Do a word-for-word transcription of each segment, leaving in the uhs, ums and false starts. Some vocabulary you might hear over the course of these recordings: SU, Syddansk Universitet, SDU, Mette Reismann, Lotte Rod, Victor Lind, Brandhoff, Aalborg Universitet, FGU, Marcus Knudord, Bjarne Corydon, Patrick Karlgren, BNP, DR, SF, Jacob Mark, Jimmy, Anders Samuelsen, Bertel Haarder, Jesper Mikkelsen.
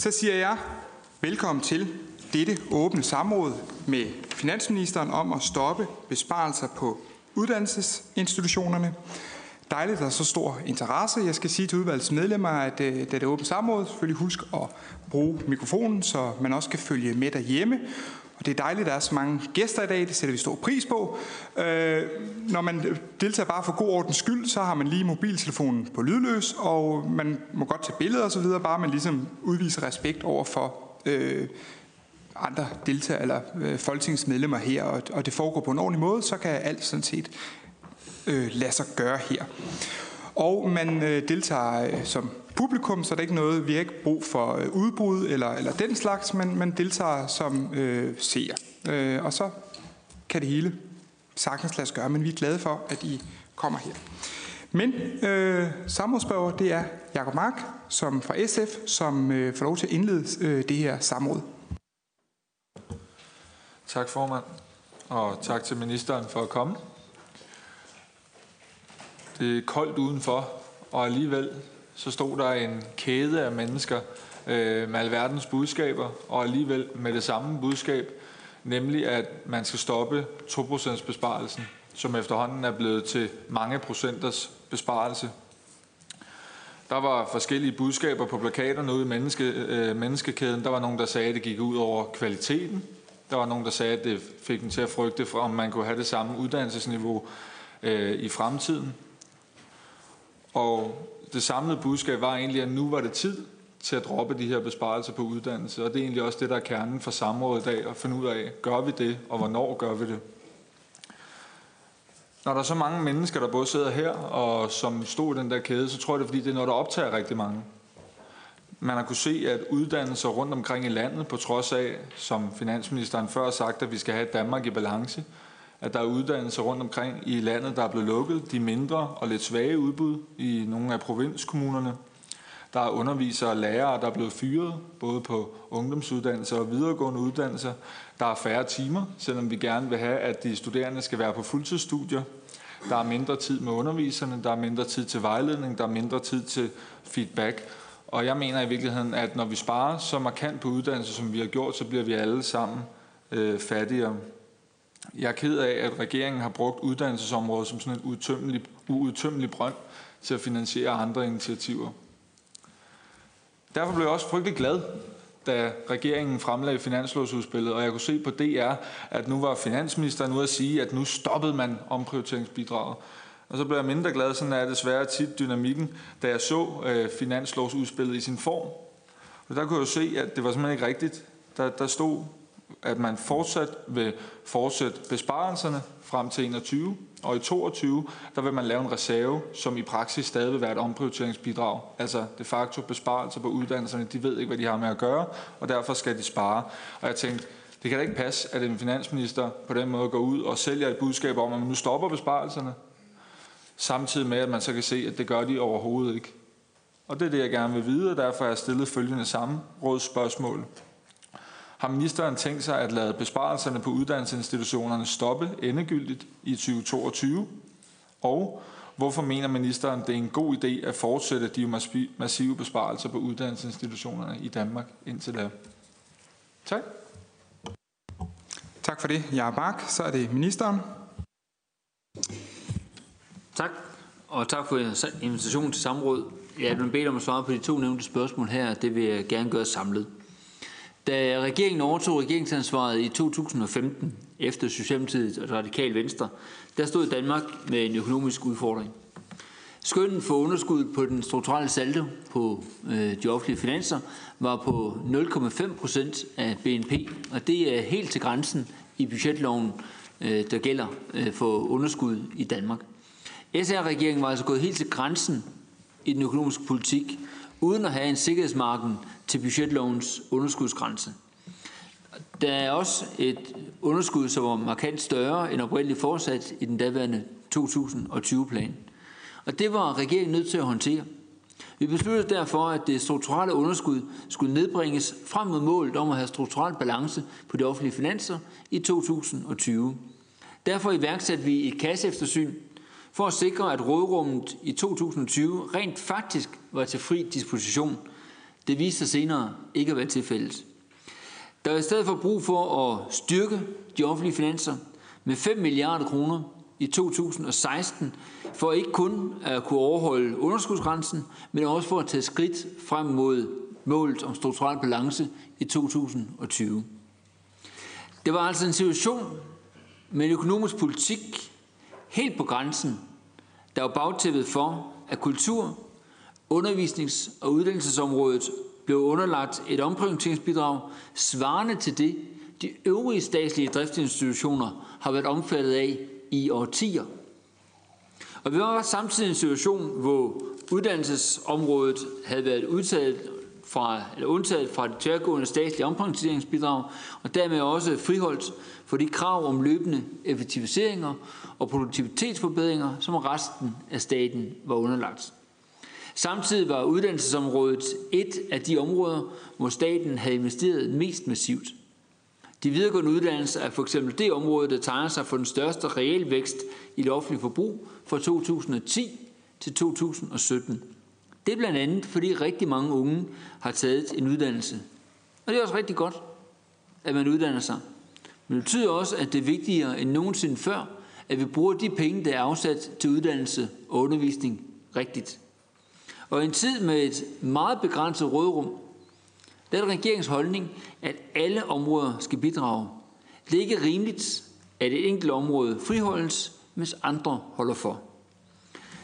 Så siger jeg velkommen til dette åbne samråd med finansministeren om at stoppe besparelser på uddannelsesinstitutionerne. Dejligt, der er så stor interesse. Jeg skal sige til udvalgets medlemmer, at da det er åbent samråd, selvfølgelig husk at bruge mikrofonen, så man også kan følge med derhjemme. Og det er dejligt, der er så mange gæster i dag. Det sætter vi stor pris på. Øh, når man deltager bare for god ordens skyld, så har man lige mobiltelefonen på lydløs, og man må godt tage billeder og så videre, bare man ligesom udviser respekt over for øh, andre deltagere eller øh, folketingsmedlemmer her, og, og det foregår på en ordentlig måde, så kan alt sådan set øh, lade sig gøre her. Og man øh, deltager øh, som publikum, så det er ikke noget, vi har ikke brug for øh, udbrud eller, eller den slags, men man deltager som øh, seer. Øh, og så kan det hele sagtens lade sig gøre, men vi er glade for, at I kommer her. Men øh, samrådsspørger, det er Jacob Mark, som fra S F, som øh, får lov til at indlede øh, det her samråd. Tak, formand, og tak til ministeren for at komme. Det er koldt udenfor, og alligevel så stod der en kæde af mennesker øh, med alverdens budskaber, og alligevel med det samme budskab, nemlig at man skal stoppe to procent besparelsen, som efterhånden er blevet til mange procenters besparelse. Der var forskellige budskaber på plakaterne ude i menneske, øh, menneskekæden. Der var nogen, der sagde, at det gik ud over kvaliteten. Der var nogen, der sagde, at det fik dem til at frygte, om man kunne have det samme uddannelsesniveau øh, i fremtiden. Og det samlede budskab var egentlig, at nu var det tid til at droppe de her besparelser på uddannelse. Og det er egentlig også det, der er kernen for samrådet i dag, at finde ud af, gør vi det, og hvornår gør vi det. Når der er så mange mennesker, der både sidder her og som stod i den der kæde, så tror jeg, det er, fordi det er noget, der optager rigtig mange. Man har kunnet se, at uddannelser rundt omkring i landet, på trods af, som finansministeren før har sagt, at vi skal have Danmark i balance, at der er uddannelser rundt omkring i landet, der er blevet lukket, de mindre og lidt svage udbud i nogle af provinskommunerne. Der er undervisere og lærere, der er blevet fyret, både på ungdomsuddannelser og videregående uddannelser. Der er færre timer, selvom vi gerne vil have, at de studerende skal være på fuldtidsstudier. Der er mindre tid med underviserne, der er mindre tid til vejledning, der er mindre tid til feedback. Og jeg mener i virkeligheden, at når vi sparer så markant på uddannelse, som vi har gjort, så bliver vi alle sammen øh, fattigere. Jeg er ked af, at regeringen har brugt uddannelsesområdet som sådan en udtømmelig, uudtømmelig brønd til at finansiere andre initiativer. Derfor blev jeg også frygtelig glad, da regeringen fremlagde finanslovsudspillet, og jeg kunne se på D R, at nu var finansministeren ude at sige, at nu stoppede man omprioriteringsbidraget. Og så blev jeg mindre glad, sådan er desværre tit dynamikken, da jeg så øh, finanslovsudspillet i sin form. Og der kunne jeg jo se, at det var simpelthen ikke rigtigt. Der, der stod, at man fortsat vil fortsætte besparelserne frem til enogtyve, og i toogtyve, der vil man lave en reserve, som i praksis stadig vil være et omprioriteringsbidrag. Altså de facto besparelser på uddannelserne, de ved ikke, hvad de har med at gøre, og derfor skal de spare. Og jeg tænkte, det kan da ikke passe, at en finansminister på den måde går ud og sælger et budskab om, at man nu stopper besparelserne, samtidig med, at man så kan se, at det gør de overhovedet ikke. Og det er det, jeg gerne vil vide, og derfor har jeg stillet følgende samrådsspørgsmål. Har ministeren tænkt sig at lade besparelserne på uddannelsesinstitutionerne stoppe endegyldigt i tyve toogtyve? Og hvorfor mener ministeren, det er en god idé at fortsætte de massive besparelser på uddannelsesinstitutionerne i Danmark indtil da? Tak. Tak for det, Jacob Mark. Så er det ministeren. Tak, og tak for invitationen til samråd. Jeg er blevet bedt om at svare på de to nævnte spørgsmål her, det vil jeg gerne gøre samlet. Da regeringen overtog regeringsansvaret i to tusind og femten, efter Socialdemokratiet og Det Radikale Venstre, der stod Danmark med en økonomisk udfordring. Skønnen for underskud på den strukturelle saldo på de offentlige finanser var på nul komma fem procent af B N P, og det er helt til grænsen i budgetloven, der gælder for underskud i Danmark. S R-regeringen var altså gået helt til grænsen i den økonomiske politik, uden at have en sikkerhedsmargen til budgetlovens underskudsgrænse. Der er også et underskud, som var markant større end oprindeligt fortsat i den daværende to tusind og tyve-plan. Og det var regeringen nødt til at håndtere. Vi besluttede derfor, at det strukturelle underskud skulle nedbringes frem mod målet om at have strukturel balance på de offentlige finanser i to tusind og tyve. Derfor iværksatte vi et kasseeftersyn, for at sikre, at råderummet i to tusind og tyve rent faktisk var til fri disposition. Det viste sig senere ikke at være tilfældet. Der var i stedet for brug for at styrke de offentlige finanser med fem milliarder kroner i to tusind og seksten, for ikke kun at kunne overholde underskudsgrænsen, men også for at tage skridt frem mod målet om strukturel balance i to tusind og tyve. Det var altså en situation med en økonomisk politik helt på grænsen, der var bagtæppet for, at kultur, undervisnings- og uddannelsesområdet blev underlagt et omprioriteringsbidrag svarende til det, de øvrige statslige driftsinstitutioner har været omfattet af i årtier. Og vi var samtidig en situation, hvor uddannelsesområdet havde været udtaget fra, eller undtaget fra det tværgående statslige omprioriteringsbidrag, og dermed også friholdt for de krav om løbende effektiviseringer og produktivitetsforbedringer, som resten af staten var underlagt. Samtidig var uddannelsesområdet et af de områder, hvor staten havde investeret mest massivt. De videregående uddannelser er for eksempel det område, der tegner sig for den største reelle vækst i det offentlige forbrug fra to tusind og ti til to tusind og sytten. Det er blandt andet, fordi rigtig mange unge har taget en uddannelse. Og det er også rigtig godt, at man uddanner sig. Men det betyder også, at det er vigtigere end nogensinde før, at vi bruger de penge, der er afsat til uddannelse og undervisning rigtigt. Og i en tid med et meget begrænset rådrum, der er det regeringens holdning, at alle områder skal bidrage. Det er ikke rimeligt, at et enkelt område friholdes, mens andre holder for.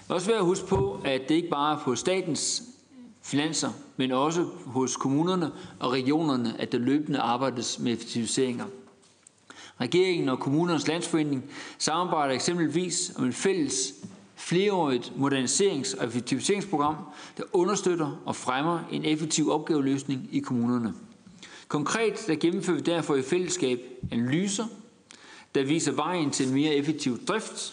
Det er også værd at huske på, at det ikke bare er på statens finanser, men også hos kommunerne og regionerne, at der løbende arbejdes med effektiviseringer. Regeringen og Kommunernes Landsforening samarbejder eksempelvis om et fælles flereårigt moderniserings- og effektiviseringsprogram, der understøtter og fremmer en effektiv opgaveløsning i kommunerne. Konkret der gennemfører vi derfor i fællesskab analyser, der viser vejen til en mere effektiv drift,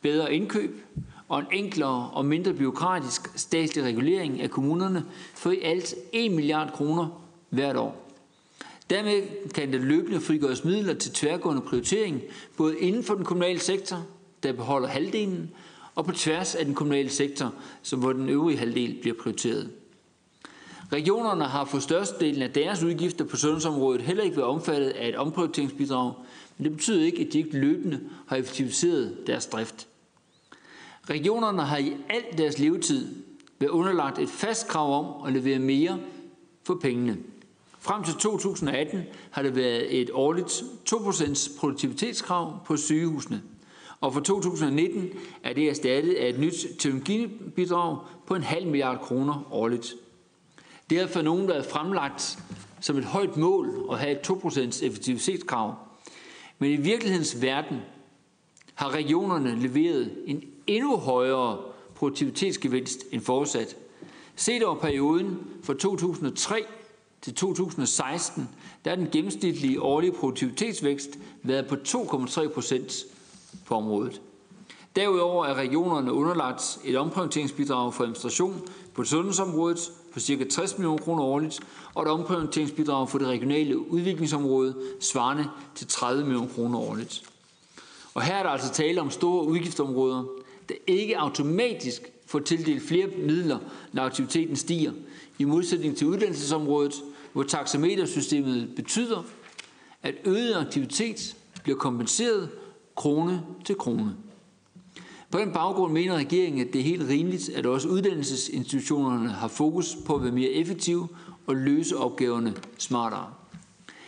bedre indkøb og en enklere og mindre bureaukratisk statslig regulering af kommunerne for i alt en milliard kroner hvert år. Dermed kan der løbende frigøres midler til tværgående prioritering, både inden for den kommunale sektor, der beholder halvdelen, og på tværs af den kommunale sektor, som hvor den øvrige halvdel bliver prioriteret. Regionerne har for størstedelen af deres udgifter på sundhedsområdet heller ikke været omfattet af et omprioriteringsbidrag, men det betyder ikke, at de ikke løbende har effektiviseret deres drift. Regionerne har i al deres levetid været underlagt et fast krav om at levere mere for pengene. Frem til to tusind og atten har det været et årligt to procent produktivitetskrav på sygehusene. Og for to tusind og nitten er det erstattet af et nyt teknologibidrag på en halv milliard kroner årligt. Det har for nogen været fremlagt som et højt mål at have et to procent effektivitetskrav. Men i virkelighedens verden har regionerne leveret en endnu højere produktivitetsgevinst end forudsat. Set over perioden fra to tusind og tre til to tusind og seksten, der er den gennemsnitlige årlige produktivitetsvækst været på to komma tre procent. på området. Derudover er regionerne underlagt et omprioriteringsbidrag for administration på sundhedsområdet på ca. tres millioner kroner årligt, og et omprioriteringsbidrag for det regionale udviklingsområde svarende til tredive millioner kroner årligt. Og her er der altså tale om store udgiftsområder, der ikke automatisk får tildelt flere midler, når aktiviteten stiger, i modsætning til uddannelsesområdet, hvor taxametersystemet betyder, at øget aktivitet bliver kompenseret krone til krone. På den baggrund mener regeringen, at det er helt rimeligt, at også uddannelsesinstitutionerne har fokus på at være mere effektive og løse opgaverne smartere.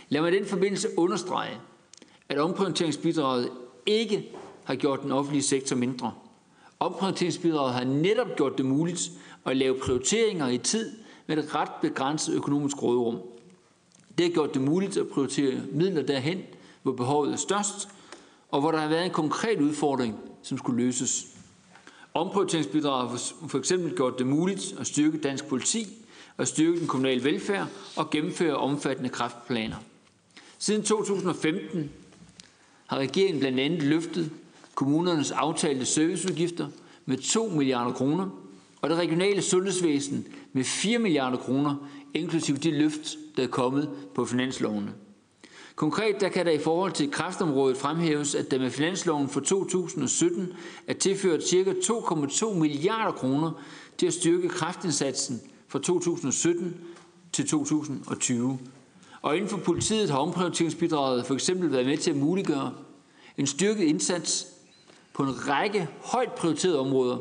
Lad mig i den forbindelse understrege, at omprioriteringsbidraget ikke har gjort den offentlige sektor mindre. Omprioriteringsbidraget har netop gjort det muligt at lave prioriteringer i tid med et ret begrænset økonomisk råderum. Det har gjort det muligt at prioritere midler derhen, hvor behovet er størst, og hvor der har været en konkret udfordring, som skulle løses. Omprioriteringsbidraget har for eksempel gjort det muligt at styrke dansk politi, at styrke den kommunale velfærd og gennemføre omfattende kræftplaner. Siden to tusind og femten har regeringen blandt andet løftet kommunernes aftalte serviceudgifter med to milliarder kroner, og det regionale sundhedsvæsen med fire milliarder kroner, inklusive de løft, der er kommet på finanslovene. Konkret der kan der i forhold til kræftområdet fremhæves, at der med finansloven for to tusind og sytten er tilført ca. to komma to milliarder kroner til at styrke kræftindsatsen fra to tusind og sytten til to tusind og tyve. Og inden for politiet har omprioriteringsbidraget for eksempel været med til at muliggøre en styrket indsats på en række højt prioriterede områder.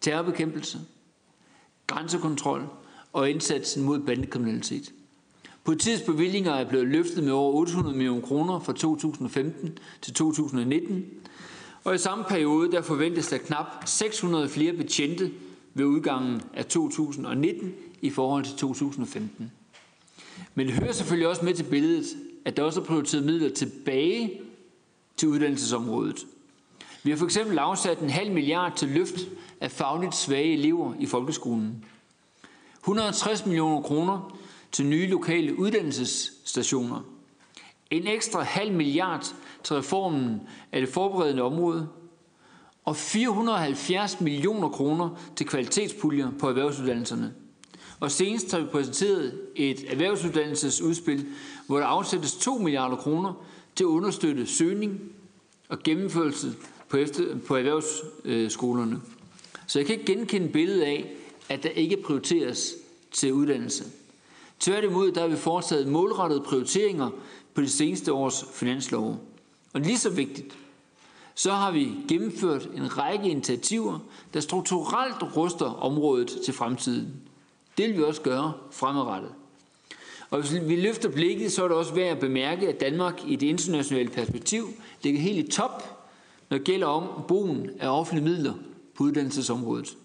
Terrorbekæmpelse, grænsekontrol og indsatsen mod bandekriminalitet. Politiets bevillinger er blevet løftet med over otte hundrede millioner kroner fra to tusind og femten til to tusind og nitten, og i samme periode der forventes der knap seks hundrede flere betjente ved udgangen af to tusind og nitten i forhold til to tusind og femten. Men det hører selvfølgelig også med til billedet, at der også er prioriteret midler tilbage til uddannelsesområdet. Vi har for eksempel afsat en halv milliard til løft af fagligt svage elever i folkeskolen. hundrede og tres millioner kroner til nye lokale uddannelsesstationer. En ekstra halv milliard til reformen af det forberedende område. Og fire hundrede og halvfjerds millioner kroner til kvalitetspuljer på erhvervsuddannelserne. Og senest har vi præsenteret et erhvervsuddannelsesudspil, hvor der afsættes to milliarder kroner til at understøtte søgning og gennemførelse på, efter, på erhvervsskolerne. Så jeg kan ikke genkende billedet af, at der ikke prioriteres til uddannelse. Tværtimod der har vi foretaget målrettede prioriteringer på de seneste års finanslove. Og lige så vigtigt, så har vi gennemført en række initiativer, der strukturelt ruster området til fremtiden. Det vil vi også gøre fremadrettet. Og hvis vi løfter blikket, så er det også værd at bemærke, at Danmark i det internationale perspektiv ligger helt i top, når det gælder om brugen af offentlige midler på uddannelsesområdet.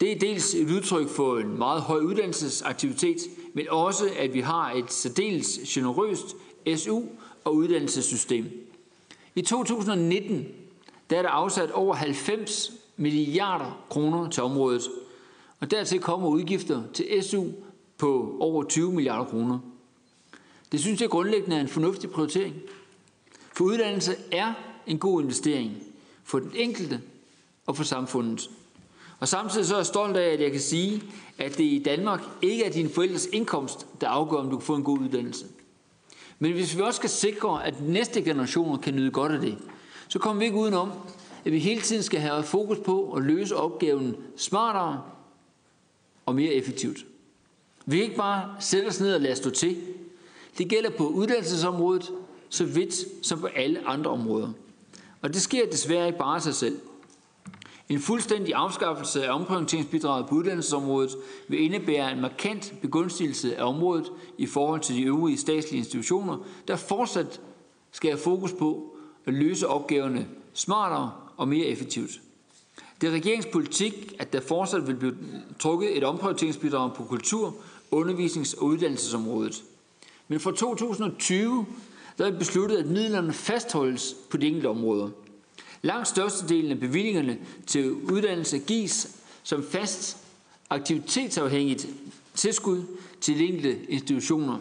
Det er dels et udtryk for en meget høj uddannelsesaktivitet, men også at vi har et særdeles generøst S U og uddannelsessystem. I to tusind og nitten der er der afsat over halvfems milliarder kroner til området, og dertil kommer udgifter til S U på over tyve milliarder kroner. Det synes jeg grundlæggende er en fornuftig prioritering, for uddannelse er en god investering for den enkelte og for samfundet. Og samtidig så er jeg stolt af, at jeg kan sige, at det i Danmark ikke er dine forældres indkomst, der afgør, om du kan få en god uddannelse. Men hvis vi også skal sikre, at næste generationer kan nyde godt af det, så kommer vi ikke udenom, at vi hele tiden skal have fokus på at løse opgaven smartere og mere effektivt. Vi kan ikke bare sætte os ned og lade stå til. Det gælder på uddannelsesområdet, så vidt som på alle andre områder. Og det sker desværre ikke bare af sig selv. En fuldstændig afskaffelse af omprioriteringsbidraget på uddannelsesområdet vil indebære en markant begunstigelse af området i forhold til de øvrige statslige institutioner, der fortsat skal have fokus på at løse opgaverne smartere og mere effektivt. Det er regeringspolitik, at der fortsat vil blive trukket et omprioriteringsbidrag på kultur-, undervisnings- og uddannelsesområdet. Men fra to tusind og tyve der er besluttet, at midlerne fastholdes på de enkelte områder. Langt størstedelen af bevillingerne til uddannelse gives som fast aktivitetsafhængigt tilskud til de enkelte institutioner.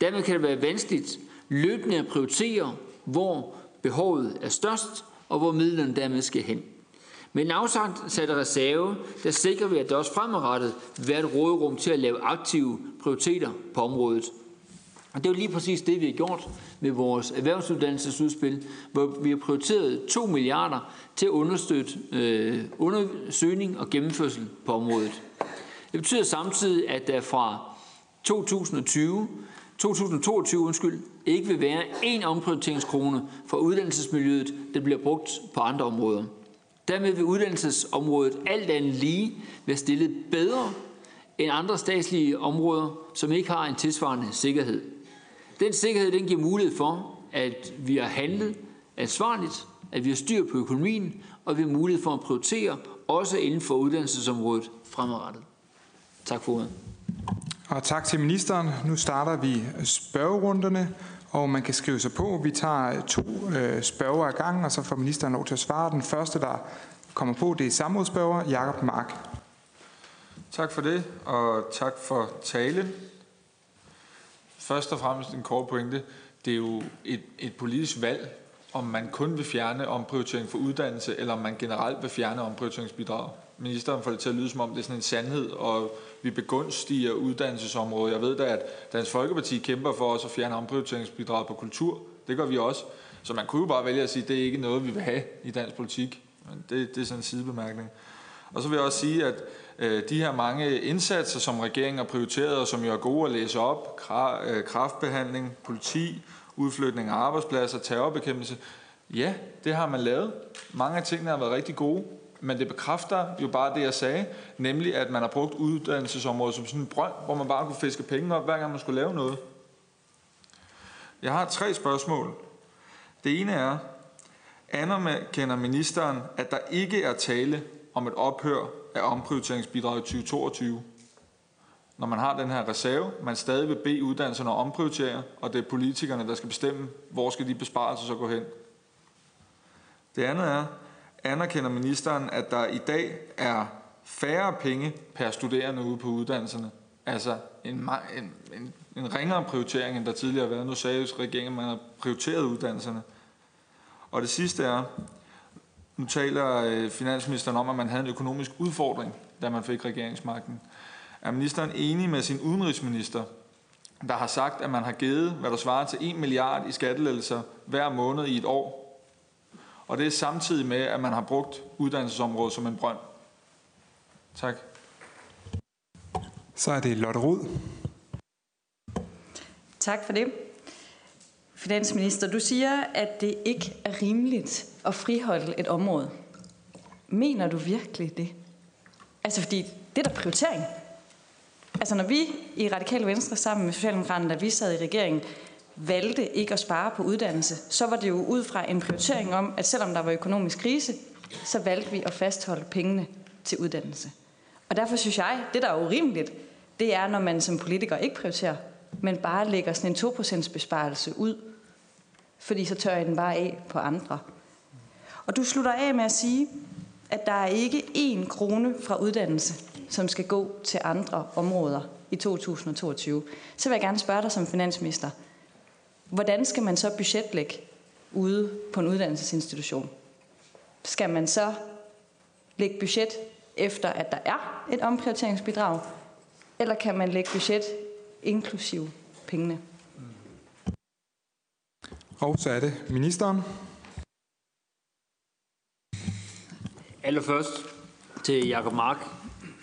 Dermed kan det være vanskeligt løbende at prioritere, hvor behovet er størst og hvor midlerne dermed skal hen. Med en afsatte reserve, der sikrer vi, at der også fremadrettet vil være et råderum til at lave aktive prioriteter på området. Og det er jo lige præcis det, vi har gjort med vores erhvervsuddannelsesudspil, hvor vi har prioriteret to milliarder til at understøtte øh, undersøgning og gennemførsel på området. Det betyder samtidig, at der fra to tusind og tyve, to tusind og toogtyve undskyld, ikke vil være én omprioriteringskrone fra uddannelsesmiljøet, der bliver brugt på andre områder. Dermed vil uddannelsesområdet alt andet lige være stillet bedre end andre statslige områder, som ikke har en tilsvarende sikkerhed. Den sikkerhed, den giver mulighed for, at vi har handlet ansvarligt, at vi har styr på økonomien, og vi har mulighed for at prioritere, også inden for uddannelsesområdet fremadrettet. Tak for ordet. Og tak til ministeren. Nu starter vi spørgerunderne, og man kan skrive sig på. Vi tager to spørger ad gangen, og så får ministeren lov til at svare. Den første, der kommer på, det er samrådsspørger Jacob Mark. Tak for det, og tak for talen. Først og fremmest en kort pointe. Det er jo et, et politisk valg, om man kun vil fjerne omprioritering for uddannelse, eller om man generelt vil fjerne omprioriteringsbidrag. Ministeren får det til at lyde, som om det er sådan en sandhed, og vi begunstiger uddannelsesområdet. Jeg ved da, at Dansk Folkeparti kæmper for os at fjerne omprioriteringsbidrag på kultur. Det gør vi også. Så man kunne jo bare vælge at sige, at det ikke er noget, vi vil have i dansk politik. Men det, det er sådan en sidebemærkning. Og så vil jeg også sige, at de her mange indsatser, som regeringen har prioriteret, og som jo er gode at læse op, kræftbehandling, politi, udflytning af arbejdspladser, terrorbekæmpelse, ja, det har man lavet. Mange af tingene har været rigtig gode, men det bekræfter jo bare det, jeg sagde, nemlig at man har brugt uddannelsesområdet som sådan en brønd, hvor man bare kunne fiske penge op, hver gang man skulle lave noget. Jeg har tre spørgsmål. Det ene er, anerkender ministeren, at der ikke er tale om et ophør af omprioriteringsbidraget i tyve toogtyve? Når man har den her reserve, man stadig vil bede uddannelserne at omprioritere, og det er politikerne, der skal bestemme, hvor skal de besparelser så gå hen. Det andet er, anerkender ministeren, at der i dag er færre penge per studerende ude på uddannelserne? Altså en, en, en, en ringere prioritering, end der tidligere har været. Nu sagde regeringen, at man har prioriteret uddannelserne. Og det sidste er, nu taler finansministeren om, at man havde en økonomisk udfordring, da man fik regeringsmagten. Er ministeren enig med sin udenrigsminister, der har sagt, at man har givet, hvad der svarer til en milliard i skattelettelser hver måned i et år? Og det er samtidig med, at man har brugt uddannelsesområdet som en brønd. Tak. Så er det Lotte Rod. Tak for det. Finansminister, du siger, at det ikke er rimeligt at friholde et område. Mener du virkelig det? Altså, fordi det er der prioritering. Altså, når vi i Radikale Venstre sammen med Socialdemokraterne, da vi sad i regeringen, valgte ikke at spare på uddannelse, så var det jo ud fra en prioritering om, at selvom der var økonomisk krise, så valgte vi at fastholde pengene til uddannelse. Og derfor synes jeg, det der er urimeligt, det er, når man som politiker ikke prioriterer, men bare lægger sådan en to procent besparelse ud, fordi så tør jeg den bare af på andre. Og du slutter af med at sige, at der er ikke én krone fra uddannelse, som skal gå til andre områder i to tusind toogtyve. Så vil jeg gerne spørge dig som finansminister, hvordan skal man så budgetlægge ude på en uddannelsesinstitution? Skal man så lægge budget efter, at der er et omprioriteringsbidrag, eller kan man lægge budget inklusive pengene? Og så er det ministeren. Allerførst til Jacob Mark.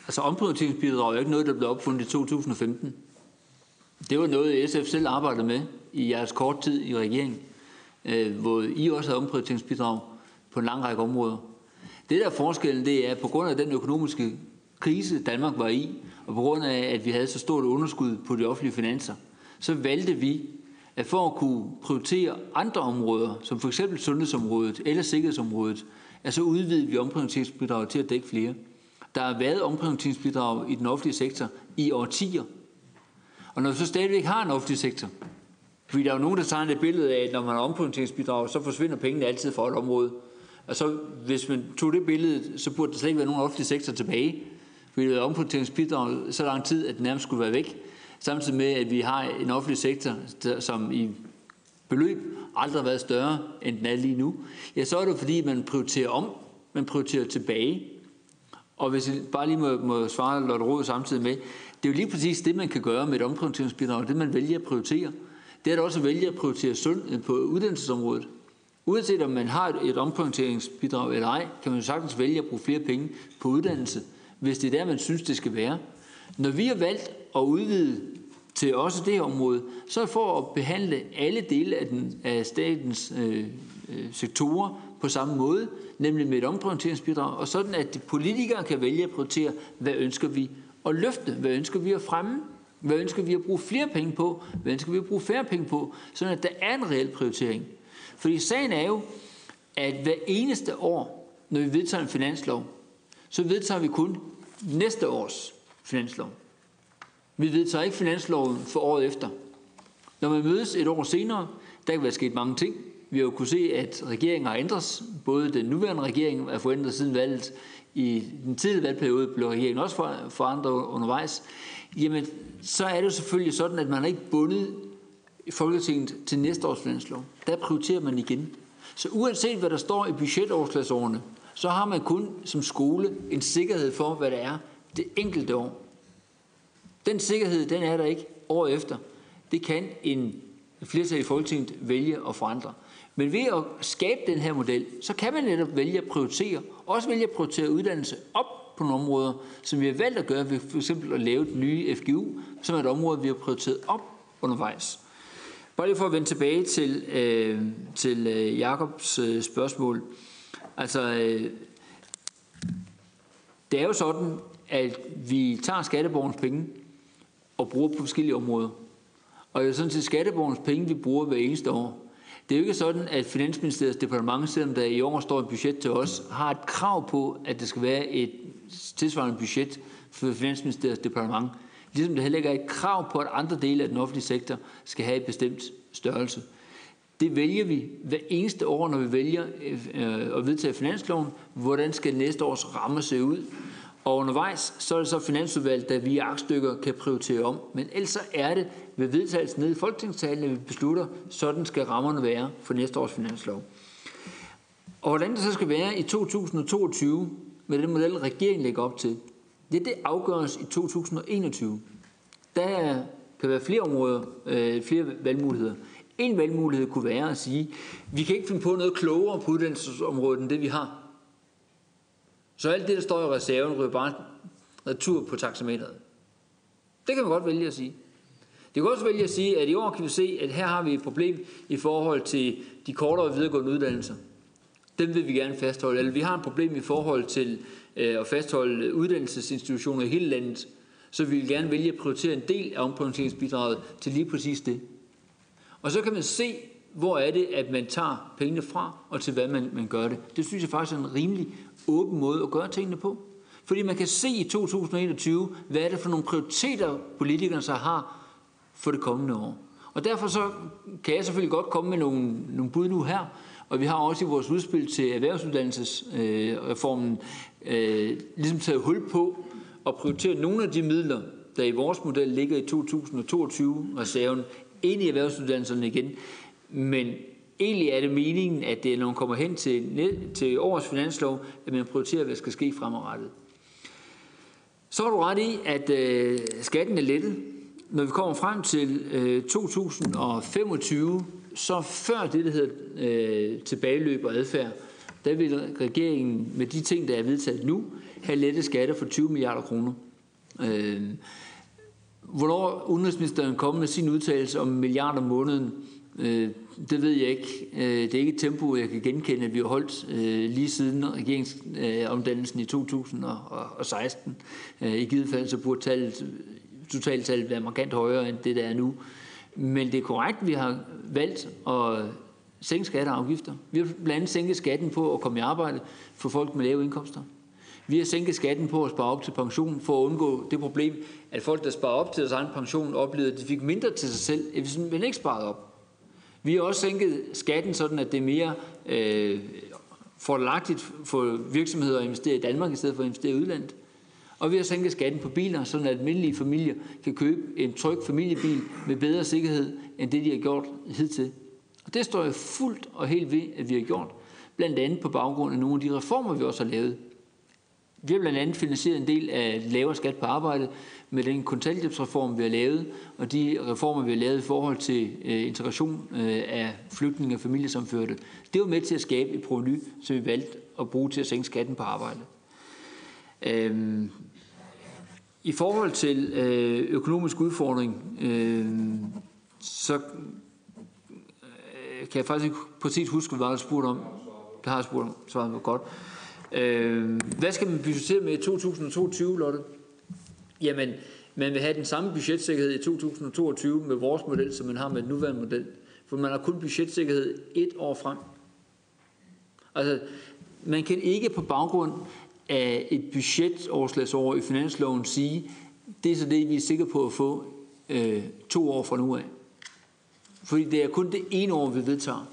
Altså omprioriteringsbidrag er ikke noget, der blev opfundet i to tusind femten. Det var noget, S F selv arbejdede med i jeres kort tid i regeringen, hvor I også havde omprioriteringsbidrag på en lang række områder. Det der er forskellen, det er, at på grund af den økonomiske krise, Danmark var i, og på grund af, at vi havde så stort underskud på de offentlige finanser, så valgte vi, at for at kunne prioritere andre områder, som for eksempel sundhedsområdet eller sikkerhedsområdet, at så udvidede vi omprioriteringsbidraget til at dække flere. Der har været omprioriteringsbidrag i den offentlige sektor i årtier. Og når vi så stadigvæk har en offentlig sektor, fordi der er jo nogen, der tager et billede af, at når man har omprioriteringsbidrag, så forsvinder pengene altid fra et område. Og så hvis man tog det billede, så burde der slet ikke være nogen offentlig sektor tilbage. Fordi der er omprioriteringsbidrag så lang tid, at det nærmest skulle være væk. Samtidig med, at vi har en offentlig sektor, som i beløb aldrig har været større, end den er lige nu. Ja, så er det fordi, man prioriterer om, man prioriterer tilbage. Og hvis jeg bare lige må, må svare Lotte Rod samtidig med, det er jo lige præcis det, man kan gøre med et omprioriteringsbidrag, det man vælger at prioritere. Det er da også at vælge at prioritere sund på uddannelsesområdet. Uanset om man har et omprioriteringsbidrag eller ej, kan man sagtens vælge at bruge flere penge på uddannelse, hvis det er der, man synes, det skal være. Når vi har valgt at udvide til også det her område, så er for at behandle alle dele af, den, af statens øh, sektorer på samme måde, nemlig med et omprioriteringsbidrag, og sådan at de politikere kan vælge at prioritere, hvad ønsker vi at løfte, hvad ønsker vi at fremme, hvad ønsker vi at bruge flere penge på? Hvad ønsker vi at bruge færre penge på? Sådan at der er en reel prioritering. Fordi sagen er jo, at hver eneste år, når vi vedtager en finanslov, så vedtager vi kun næste års finanslov. Vi vedtager ikke finansloven for året efter. Når man mødes et år senere, der kan være sket mange ting. Vi har jo kunnet se, at regeringen har ændret. Både den nuværende regering er forandret siden valget. I den tidlige valgperiode blev regeringen også forandret undervejs. Jamen, så er det jo selvfølgelig sådan, at man ikke er bundet Folketinget til næste års finanslov. Der prioriterer man igen. Så uanset hvad der står i budgetoverslagsårene, så har man kun som skole en sikkerhed for, hvad der er det enkelte år. Den sikkerhed, den er der ikke året efter. Det kan en flertal i Folketinget vælge at forandre. Men ved at skabe den her model, så kan man netop vælge at prioritere, også vælge at prioritere uddannelse op, på nogle områder, som vi har valgt at gøre, ved for eksempel at lave et nye F G U, som er et område, vi har prioriteret op undervejs. Bare lige for at vende tilbage til, øh, til Jacobs øh, spørgsmål. Altså, øh, det er jo sådan, at vi tager skatteborgernes penge og bruger på forskellige områder. Og det er jo sådan set skatteborgernes penge, vi bruger hver eneste år. Det er jo ikke sådan, at Finansministeriets departement, selvom der i år står et budget til os, har et krav på, at det skal være et tilsvarende budget for Finansministeriets departement. Ligesom der heller ikke er et krav på, at andre dele af den offentlige sektor skal have et bestemt størrelse. Det vælger vi hver eneste år, når vi vælger at vedtage finansloven, hvordan skal næste års ramme se ud. Og undervejs så er det så finansudvalget, der via aktstykker kan prioritere om. Men ellers er det ved vedtagelsen nede i Folketingssalen, at vi beslutter, sådan skal rammerne være for næste års finanslov. Og hvordan det så skal være i to tusind og toogtyve med den model, regeringen lægger op til, det er det afgøres i to tusind og enogtyve. Der kan være flere områder, øh, flere valgmuligheder. En valgmulighed kunne være at sige, vi kan ikke finde på noget klogere på uddannelsesområdet end det, vi har. Så alt det, der står i reserven, ryger bare retur på taxameteret. Det kan man godt vælge at sige. Det kan også vælge at sige, at i år kan vi se, at her har vi et problem i forhold til de kortere videregående uddannelser. Dem vil vi gerne fastholde. Eller vi har et problem i forhold til at fastholde uddannelsesinstitutioner i hele landet, så vi vil gerne vælge at prioritere en del af omprioriteringsbidraget til lige præcis det. Og så kan man se, hvor er det, at man tager pengene fra, og til hvad man, man gør det. Det synes jeg faktisk er en rimelig åben måde at gøre tingene på. Fordi man kan se i to tusind og enogtyve, hvad er det for nogle prioriteter, politikerne så har for det kommende år. Og derfor så kan jeg selvfølgelig godt komme med nogle, nogle bud nu her, og vi har også i vores udspil til erhvervsuddannelsesreformen øh, øh, ligesom taget hul på og prioritere nogle af de midler, der i vores model ligger i to tusind og toogtyve-reserven, ind i erhvervsuddannelserne igen. Men egentlig er det meningen, at det, når man kommer hen til, ned, til årets finanslov, at man prioriterer, hvad der skal ske fremadrettet. Så har du ret i, at øh, skatten er lettet. Når vi kommer frem til øh, to tusind og femogtyve, så før det, der hedder øh, tilbageløb og adfærd, der vil regeringen med de ting, der er vedtaget nu, have lettet skatter for tyve milliarder kroner. Øh, hvornår udenrigsministeren kommer med sin udtalelse om milliarder om måneden, det ved jeg ikke. Det er ikke et tempo, jeg kan genkende, at vi har holdt lige siden regeringsomdannelsen i to tusind og seksten. I givet fald så burde tallet, totalt tallet være markant højere end det, der er nu. Men det er korrekt, at vi har valgt at sænke skatter og afgifter. Vi har blandt andet sænket skatten på at komme i arbejde for folk med lave indkomster. Vi har sænket skatten på at spare op til pension for at undgå det problem, at folk, der sparer op til deres egen pension, oplevede, at de fik mindre til sig selv, hvis man ikke sparede op. Vi har også sænket skatten, sådan at det er mere øh, fordelagtigt for virksomheder at investere i Danmark, i stedet for at investere i udlandet. Og vi har sænket skatten på biler, sådan at almindelige familier kan købe en tryg familiebil med bedre sikkerhed, end det de har gjort hidtil. Og det står jeg fuldt og helt ved, at vi har gjort, blandt andet på baggrund af nogle af de reformer, vi også har lavet. Vi har blandt andet finansieret en del af lavere skat på arbejde med den kontanthjælpsreform, vi har lavet, og de reformer, vi har lavet i forhold til integration af flygtninge og familiesamførte. Det var med til at skabe et provenu, som vi valgte at bruge til at sænke skatten på arbejde. Øhm, I forhold til økonomisk udfordring, øhm, så kan jeg faktisk ikke præcis huske, hvad jeg spurgte om. Det har jeg spurgt om, svaret var godt. Hvad skal man budgettere med i to tusind og toogtyve, Lotte? Jamen, man vil have den samme budgetsikkerhed i to tusind og toogtyve med vores model, som man har med den nuværende model. For man har kun budgetsikkerhed et år frem. Altså, man kan ikke på baggrund af et budgetoverslagsår i finansloven sige, det er så det, vi er sikre på at få øh, to år fra nu af. Fordi det er kun det ene år, vi vedtager.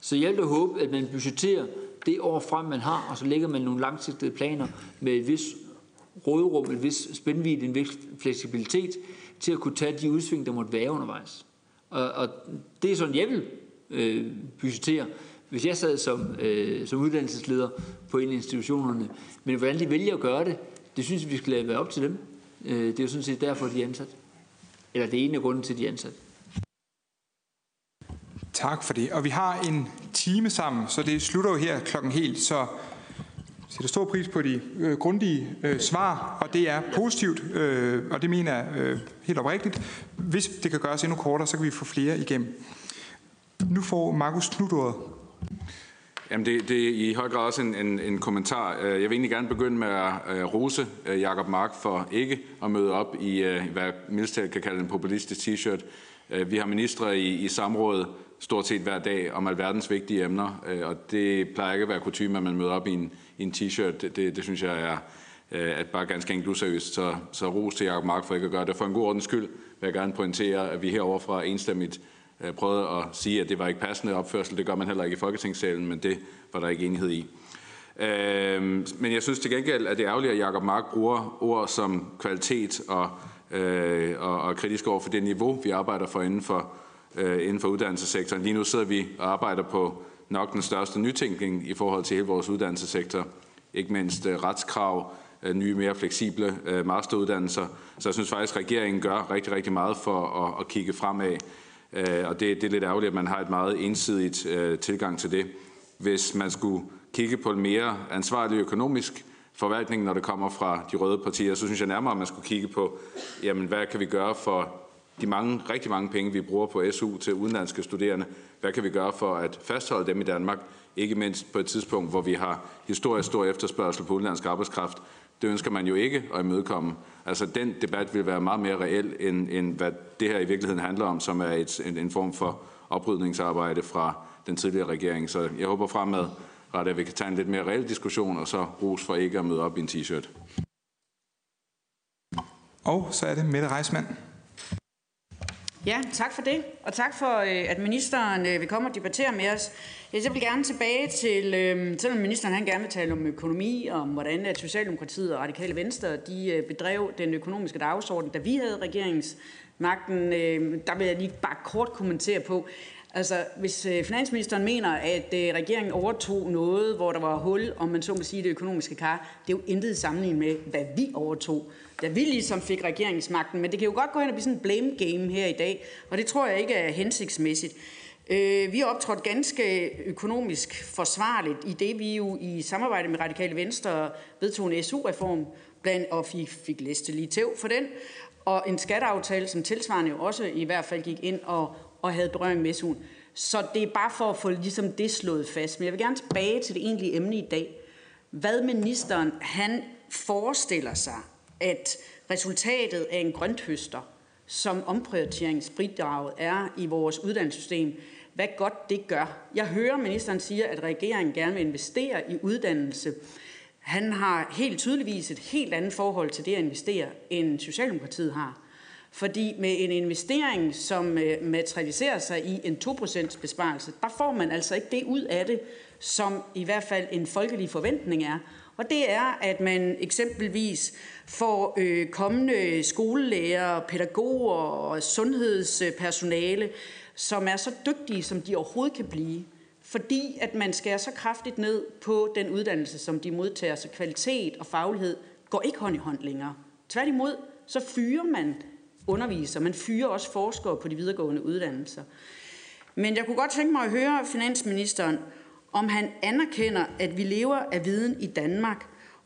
Så jeg vil da håbe, at man budgeterer det år frem, man har, og så lægger man nogle langsigtede planer med et vis råderum, et vis spændvidde, en vis fleksibilitet til at kunne tage de udsving, der måtte være undervejs. Og, og det er sådan, jeg vil øh, budgetere, hvis jeg sad som, øh, som uddannelsesleder på en af institutionerne. Men hvordan de vælger at gøre det, det synes vi skal lade være op til dem. Øh, det er jo sådan set derfor, de er ansat. Eller det er en af grunden til, de er ansat. Tak for det. Og vi har en time sammen, så det slutter jo her klokken helt. Så sætter stor pris på de øh, grundige øh, svar, og det er positivt, øh, og det mener jeg øh, helt oprigtigt. Hvis det kan gøres endnu kortere, så kan vi få flere igennem. Nu får Marcus Knudord. Jamen det, det er i høj grad også en, en, en kommentar. Jeg vil egentlig gerne begynde med at rose Jacob Mark for ikke at møde op i, hvad Milstad kan kalde en populistisk t-shirt. Vi har ministre i, i samråd stort set hver dag om alverdens vigtige emner, og det plejer ikke at være kutyme, at man møder op i en, i en t-shirt. Det, det synes jeg er at bare ganske enkelt useriøst. Så, så ros til Jacob Mark for ikke at gøre det. For en god ordens skyld vil jeg gerne pointere, at vi herovre fra enstemmigt prøvede at sige, at det var ikke passende opførsel. Det gør man heller ikke i Folketingssalen, men det var der ikke enighed i. Øhm, men jeg synes til gengæld, at det er ærgerligt, at Jacob Mark bruger ord som kvalitet og, øh, og, og kritisk over for det niveau, vi arbejder for inden for, øh, inden for uddannelsessektoren. Lige nu sidder vi og arbejder på nok den største nytænkning i forhold til hele vores uddannelsessektor. Ikke mindst øh, retskrav, øh, nye, mere fleksible øh, masteruddannelser. Så jeg synes faktisk, at regeringen gør rigtig, rigtig meget for at, at kigge fremad. Uh, og det, det er lidt ærgerligt, at man har et meget ensidigt uh, tilgang til det. Hvis man skulle kigge på en mere ansvarlig økonomisk forvaltning, når det kommer fra de røde partier, så synes jeg nærmere, at man skulle kigge på, jamen, hvad kan vi gøre for de mange, rigtig mange penge, vi bruger på S U til udenlandske studerende. Hvad kan vi gøre for at fastholde dem i Danmark? Ikke mindst på et tidspunkt, hvor vi har historisk stor efterspørgsel på udenlandsk arbejdskraft. Det ønsker man jo ikke at imødekomme. Altså, den debat vil være meget mere reel, end, end hvad det her i virkeligheden handler om, som er et, en, en form for oprydningsarbejde fra den tidligere regering. Så jeg håber fremad, at vi kan tage en lidt mere reel diskussion, og så ros for ikke at møde op i en t-shirt. Og så er det Mette Reismann. Ja, tak for det, og tak for, at ministeren vil komme og debattere med os. Jeg vil gerne tilbage til, selvom ministeren han gerne vil tale om økonomi, om hvordan at Socialdemokratiet og Radikale Venstre de bedrev den økonomiske dagsorden, da vi havde regeringsmagten. Der vil jeg lige bare kort kommentere på. Altså, hvis finansministeren mener, at regeringen overtog noget, hvor der var hul, om man så må sige det økonomiske kar, det er jo intet i sammenligning med, hvad vi overtog, da vi ligesom fik regeringsmagten. Men det kan jo godt gå hen og blive sådan en blame game her i dag, og det tror jeg ikke er hensigtsmæssigt. Vi har optrådt ganske økonomisk forsvarligt, i det vi jo i samarbejde med Radikale Venstre vedtog en S U-reform, blandt og fik, fik læste lige tæv for den, og en skatteaftale, som tilsvarende jo også i hvert fald gik ind og og havde berøring med S U'en. Så det er bare for at få ligesom det slået fast. Men jeg vil gerne tilbage til det egentlige emne i dag. Hvad ministeren, han forestiller sig, at resultatet af en grønthøster, som omprioriteringsbidraget er i vores uddannelsessystem, hvad godt det gør. Jeg hører ministeren sige, at regeringen gerne vil investere i uddannelse. Han har helt tydeligvis et helt andet forhold til det at investere, end Socialdemokratiet har. Fordi med en investering, som materialiserer sig i en to procent besparelse, der får man altså ikke det ud af det, som i hvert fald en folkelig forventning er. Og det er, at man eksempelvis får øh, kommende skolelærer, pædagoger og sundhedspersonale, som er så dygtige, som de overhovedet kan blive. Fordi at man skærer så kraftigt ned på den uddannelse, som de modtager. Så kvalitet og faglighed går ikke hånd i hånd længere. Tværtimod, så fyrer man underviser. Man fyrer også forskere på de videregående uddannelser. Men jeg kunne godt tænke mig at høre finansministeren, om han anerkender, at vi lever af viden i Danmark,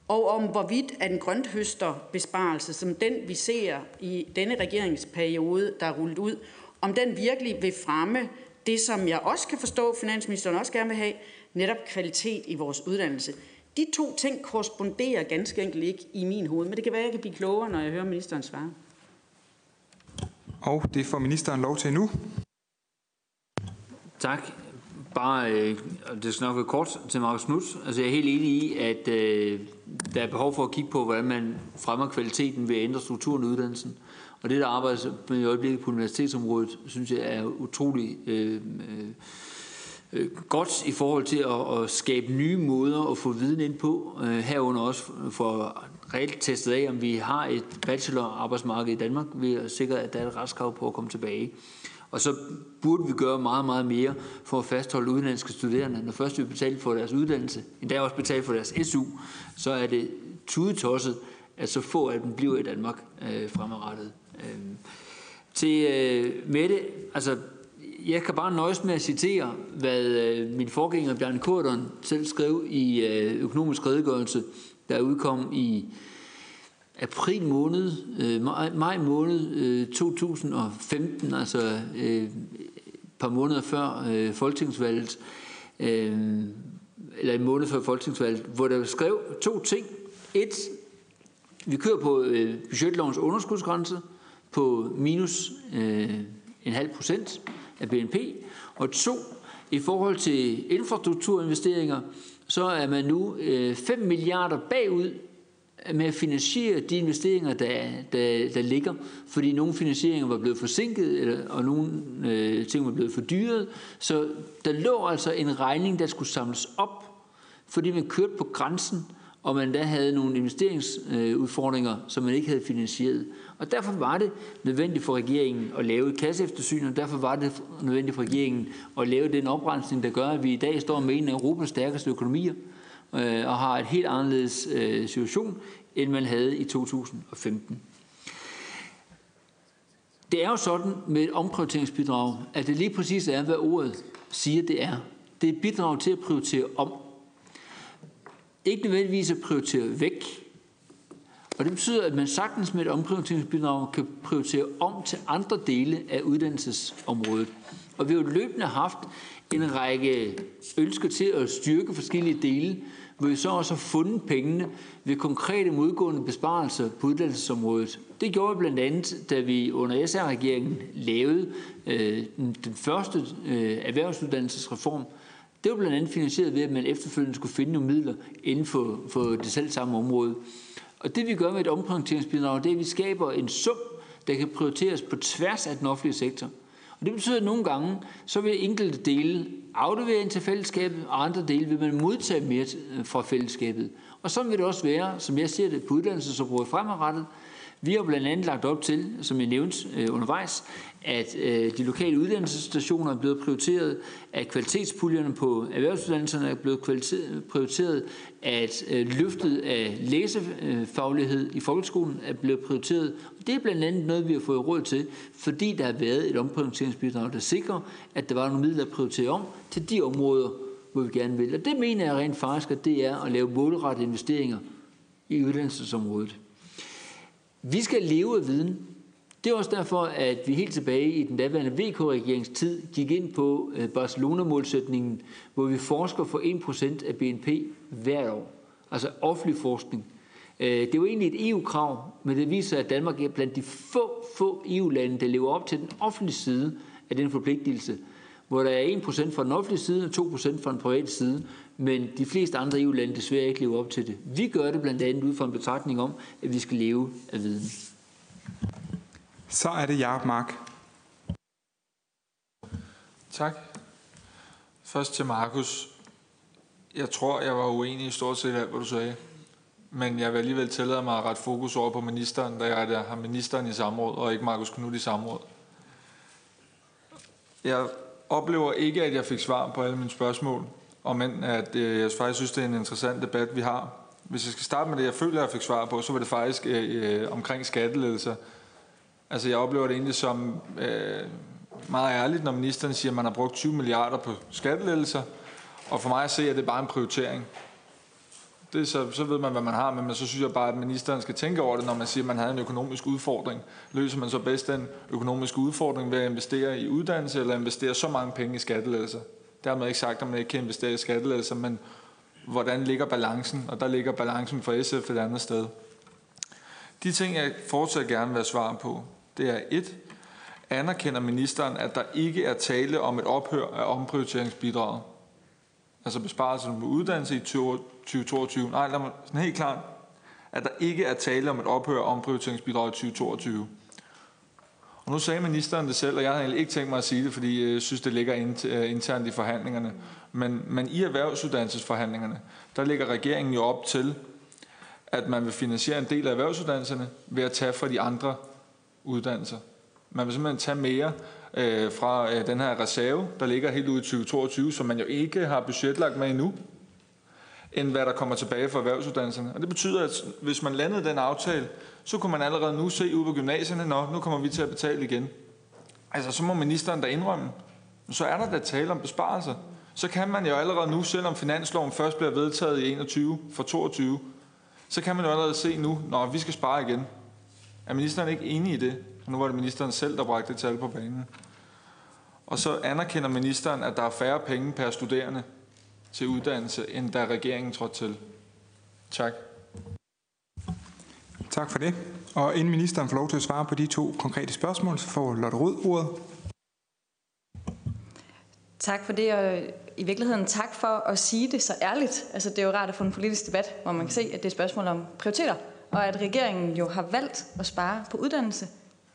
og om hvorvidt at en grønthøsterbesparelse, som den vi ser i denne regeringsperiode, der er rullet ud, om den virkelig vil fremme det, som jeg også kan forstå, finansministeren også gerne vil have, netop kvalitet i vores uddannelse. De to ting korresponderer ganske enkelt ikke i min hoved, men det kan være, at jeg kan blive klogere, når jeg hører ministeren svare. Og det får ministeren lov til nu. Tak. Bare, øh, det skal nok være kort til Marcus Knudord. Altså, jeg er helt enig i, at øh, der er behov for at kigge på, hvordan man fremmer kvaliteten ved at ændre strukturen i uddannelsen. Og det, der arbejdes med i øjeblikket på universitetsområdet, synes jeg er utrolig øh, øh, godt i forhold til at, at skabe nye måder at få viden ind på. Øh, herunder også for reelt testet af, om vi har et bachelorarbejdsmarked i Danmark, ved at sikre, at der er et retskrav på at komme tilbage. Og så burde vi gøre meget, meget mere for at fastholde udenlandske studerende. Når først vi betaler for deres uddannelse, endda også betaler for deres S U, så er det tudetosset, at så få af dem bliver i Danmark øh, fremadrettet. Øh. Til øh, Mette, altså, Jeg kan bare nøjes med at citere, hvad min forgænger Bjarne Corydon selv skrev i Økonomisk Redegørelse, der udkom i april måned, maj måned to tusind og femten, altså et par måneder før folketingsvalget, eller en måned før folketingsvalget, hvor der skrev to ting. Et, vi kører på budgetlovens underskudsgrænse på minus en halv procent af B N P, og to, i forhold til infrastrukturinvesteringer, så er man nu fem milliarder bagud med at finansiere de investeringer, der, der, der ligger, fordi nogle finansieringer var blevet forsinket, og nogle øh, ting var blevet fordyret. Så der lå altså en regning, der skulle samles op, fordi man kørte på grænsen, og man da havde nogle investeringsudfordringer, som man ikke havde finansieret. Og derfor var det nødvendigt for regeringen at lave et kasseeftersyn, og derfor var det nødvendigt for regeringen at lave den oprensning, der gør, at vi i dag står med en af Europas stærkeste økonomier, og har et helt anderledes situation, end man havde i to tusind og femten. Det er jo sådan med et omprioriteringsbidrag, at det lige præcis er, hvad ordet siger, det er. Det er et bidrag til at prioritere om. Ikke nødvendigvis at prioritere væk. Og det betyder, at man sagtens med et omprioriteringsbidrag kan prioritere om til andre dele af uddannelsesområdet. Og vi har jo løbende haft en række ønsker til at styrke forskellige dele, hvor vi så også har fundet pengene ved konkrete modgående besparelser på uddannelsesområdet. Det gjorde vi blandt andet, da vi under S R-regeringen lavede øh, den første øh, erhvervsuddannelsesreform. Det var blandt andet finansieret ved, at man efterfølgende skulle finde nogle midler inden for, for det selv samme område. Og det vi gør med et omprioriteringsbidrag, det er, at vi skaber en sum, der kan prioriteres på tværs af den offentlige sektor. Og det betyder, at nogle gange, så vil enkelte dele aflevere ind til fællesskabet, og andre dele vil man modtage mere fra fællesskabet. Og sådan vil det også være, som jeg ser det, på uddannelsesområdet fremadrettet. Vi har blandt andet lagt op til, som jeg nævnte undervejs, at de lokale uddannelsesstationer er blevet prioriteret, at kvalitetspuljerne på erhvervsuddannelserne er blevet prioriteret, at løftet af læsefaglighed i folkeskolen er blevet prioriteret. Det er blandt andet noget, vi har fået råd til, fordi der har været et omprioriteringsbidrag, der sikrer, at der var nogle midler at prioritere om til de områder, hvor vi gerne vil. Og det mener jeg rent faktisk, at det er at lave målrettede investeringer i uddannelsesområdet. Vi skal leve af viden. Det er også derfor, at vi helt tilbage i den daværende V K-regerings tid gik ind på Barcelona-målsætningen, hvor vi forsker for en procent af B N P hvert år. Altså offentlig forskning. Det var egentlig et E U-krav, men det viser, at Danmark er blandt de få, få E U-lande, der lever op til den offentlige side af den forpligtelse, hvor der er en procent fra den offentlige side og to procent fra den private side, men de fleste andre E U-lande desværre ikke lever op til det. Vi gør det blandt andet ud fra en betragtning om, at vi skal leve af viden. Så er det Jacob Mark. Tak. Først til Marcus. Jeg tror, jeg var uenig i stort set alt, hvad du sagde, men jeg vil alligevel tillade mig at rette fokus over på ministeren, da jeg har ministeren i samråd, og ikke Marcus Knudord i samråd. Jeg oplever ikke, at jeg fik svar på alle mine spørgsmål, og men at øh, jeg faktisk synes, det er en interessant debat, vi har. Hvis jeg skal starte med det, jeg føler, jeg fik svar på, så var det faktisk øh, omkring skattelettelser. Altså, jeg oplever det egentlig som øh, meget ærligt, når ministeren siger, at man har brugt tyve milliarder på skattelettelser, og for mig at se, at det bare er en prioritering. Det, så, så ved man, hvad man har, men så synes jeg bare, at ministeren skal tænke over det, når man siger, at man har en økonomisk udfordring. Løser man så bedst den økonomiske udfordring ved at investere i uddannelse, eller investere så mange penge i skattelettelser? Dermed ikke sagt, at man ikke kan investere i skattelettelser, men hvordan ligger balancen? Og der ligger balancen for S F et andet sted. De ting, jeg fortsat gerne vil svare på, det er et. Anerkender ministeren, at der ikke er tale om et ophør af omprioriteringsbidraget? Altså besparelserne på uddannelse i tyve toogtyve. Nej, lad mig sådan helt klart, at der ikke er tale om et ophør af omprioriteringsbidraget i tyve toogtyve. Og nu sagde ministeren det selv, og jeg havde egentlig ikke tænkt mig at sige det, fordi jeg synes, det ligger internt i forhandlingerne. Men, men i erhvervsuddannelsesforhandlingerne, der ligger regeringen jo op til, at man vil finansiere en del af erhvervsuddannelserne ved at tage fra de andre uddannelser. Man vil simpelthen tage mere øh, fra øh, den her reserve, der ligger helt ude i tyve toogtyve, som man jo ikke har budgetlagt med endnu, end hvad der kommer tilbage fra erhvervsuddannelserne. Og det betyder, at hvis man landede den aftale, så kunne man allerede nu se ude på gymnasierne, nå, nu kommer vi til at betale igen. Altså, så må ministeren da indrømme, så er der da tale om besparelser. Så kan man jo allerede nu, selvom finansloven først bliver vedtaget i enogtyve for toogtyve, så kan man jo allerede se nu, når vi skal spare igen. Er ministeren ikke enig i det? Nu var det ministeren selv, der bragte det tal på banen. Og så anerkender ministeren, at der er færre penge per studerende til uddannelse, end da regeringen trådte til. Tak. Tak for det. Og inden ministeren får lov til at svare på de to konkrete spørgsmål, så får Lotte Rod ordet. Tak for det, og i virkeligheden tak for at sige det så ærligt. Altså, det er jo rart at få en politisk debat, hvor man kan se, at det er et spørgsmål om prioriteter, og at regeringen jo har valgt at spare på uddannelse,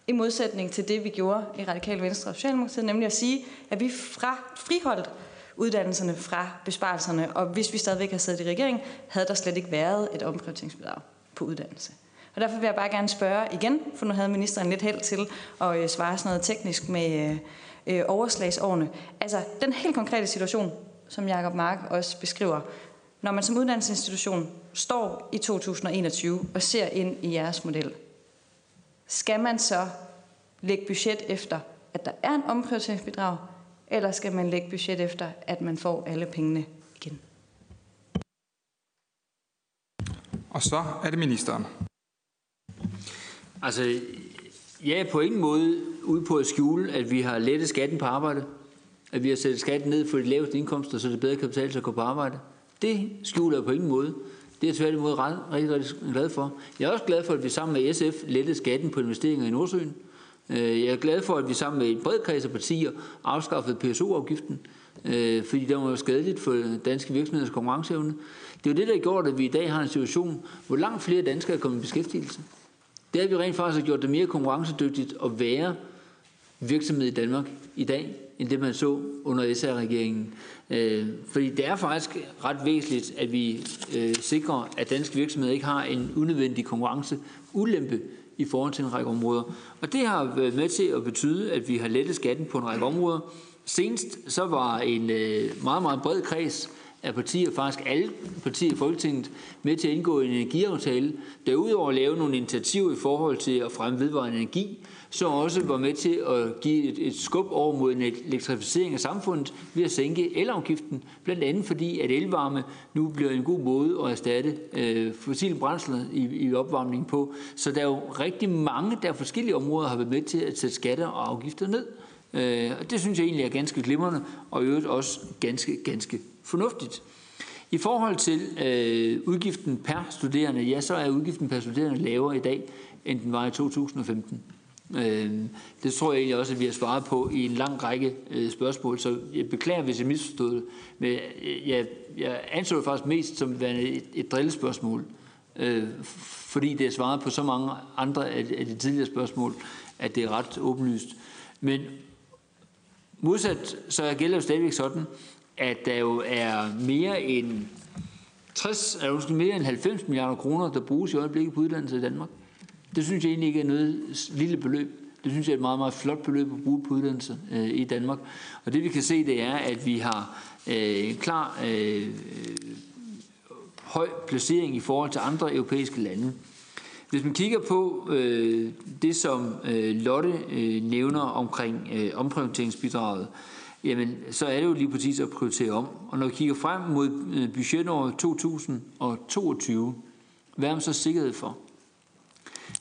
i modsætning til det, vi gjorde i Radikale Venstre og Socialdemokratiet, nemlig at sige, at vi fra, friholdt uddannelserne fra besparelserne, og hvis vi stadigvæk havde siddet i regeringen, havde der slet ikke været et omprioriteringsbidrag på uddannelse. Og derfor vil jeg bare gerne spørge igen, for nu havde ministeren lidt held til at svare sådan noget teknisk med øh, overslagsårene. Altså, den helt konkrete situation, som Jacob Mark også beskriver, når man som uddannelsesinstitution står i to tusind og enogtyve og ser ind i jeres model, skal man så lægge budget efter, at der er en omprioriteringsbidrag, eller skal man lægge budget efter, at man får alle pengene igen? Og så er det ministeren. Altså, jeg er på ingen måde ude på at skjule, at vi har lettet skatten på arbejde, at vi har sat skatten ned for de laveste indkomster, så det bedre kan betale sig at gå på arbejde. Det skjuler jeg på ingen måde. Det er jeg tværtimod rigtig, rigtig glad for. Jeg er også glad for, at vi sammen med S F lettede skatten på investeringer i Nordsøen. Jeg er glad for, at vi sammen med en bred kreds af partier afskaffede P S O-afgiften, fordi det var skadeligt for danske virksomheders konkurrenceevne. Det er jo det, der gjorde, at vi i dag har en situation, hvor langt flere danskere er kommet i beskæftigelse. Det har vi rent faktisk gjort det mere konkurrencedygtigt at være virksomhed i Danmark i dag, end det man så under S R-regeringen. Fordi det er faktisk ret væsentligt, at vi sikrer, at danske virksomheder ikke har en unødvendig konkurrenceulempe i forhold til en række områder. Og det har været med til at betyde, at vi har lettet skatten på en række områder. Senest så var en meget, meget bred kreds af partier, faktisk alle partier i Folketinget, med til at indgå en energiaftale, der udover at lave nogle initiativer i forhold til at fremme vedvarende energi, så også var med til at give et, et skub over mod en elektrificering af samfundet ved at sænke elafgiften, blandt andet fordi, at elvarme nu bliver en god måde at erstatte øh, fossile brændsler i, i opvarmningen på. Så der er jo rigtig mange, der forskellige områder har været med til at sætte skatter og afgifter ned. Øh, og det synes jeg egentlig er ganske glimrende, og i øvrigt også ganske, ganske fornuftigt. I forhold til øh, udgiften per studerende, ja, så er udgiften per studerende lavere i dag, end den var i to tusind og femten. Øh, det tror jeg egentlig også, at vi har svaret på i en lang række øh, spørgsmål, så jeg beklager, hvis jeg misforstod det. Men jeg, jeg anså det faktisk mest som et, et drillespørgsmål, øh, fordi det er svaret på så mange andre af, af de tidligere spørgsmål, at det er ret åbenlyst. Men modsat, så gælder jo stadigvæk sådan, at der jo er mere end, tres, eller mere end halvfems milliarder kroner, der bruges i øjeblikket på uddannelse i Danmark. Det synes jeg egentlig ikke er noget lille beløb. Det synes jeg er et meget, meget flot beløb at bruge på uddannelse øh, i Danmark. Og det vi kan se, det er, at vi har øh, en klar øh, høj placering i forhold til andre europæiske lande. Hvis man kigger på øh, det, som øh, Lotte øh, nævner omkring øh, omprioriteringsbidraget, jamen, så er det jo lige præcis at prioritere om. Og når vi kigger frem mod budgetåret to tusind og toogtyve, hvad er man så sikkerhed for?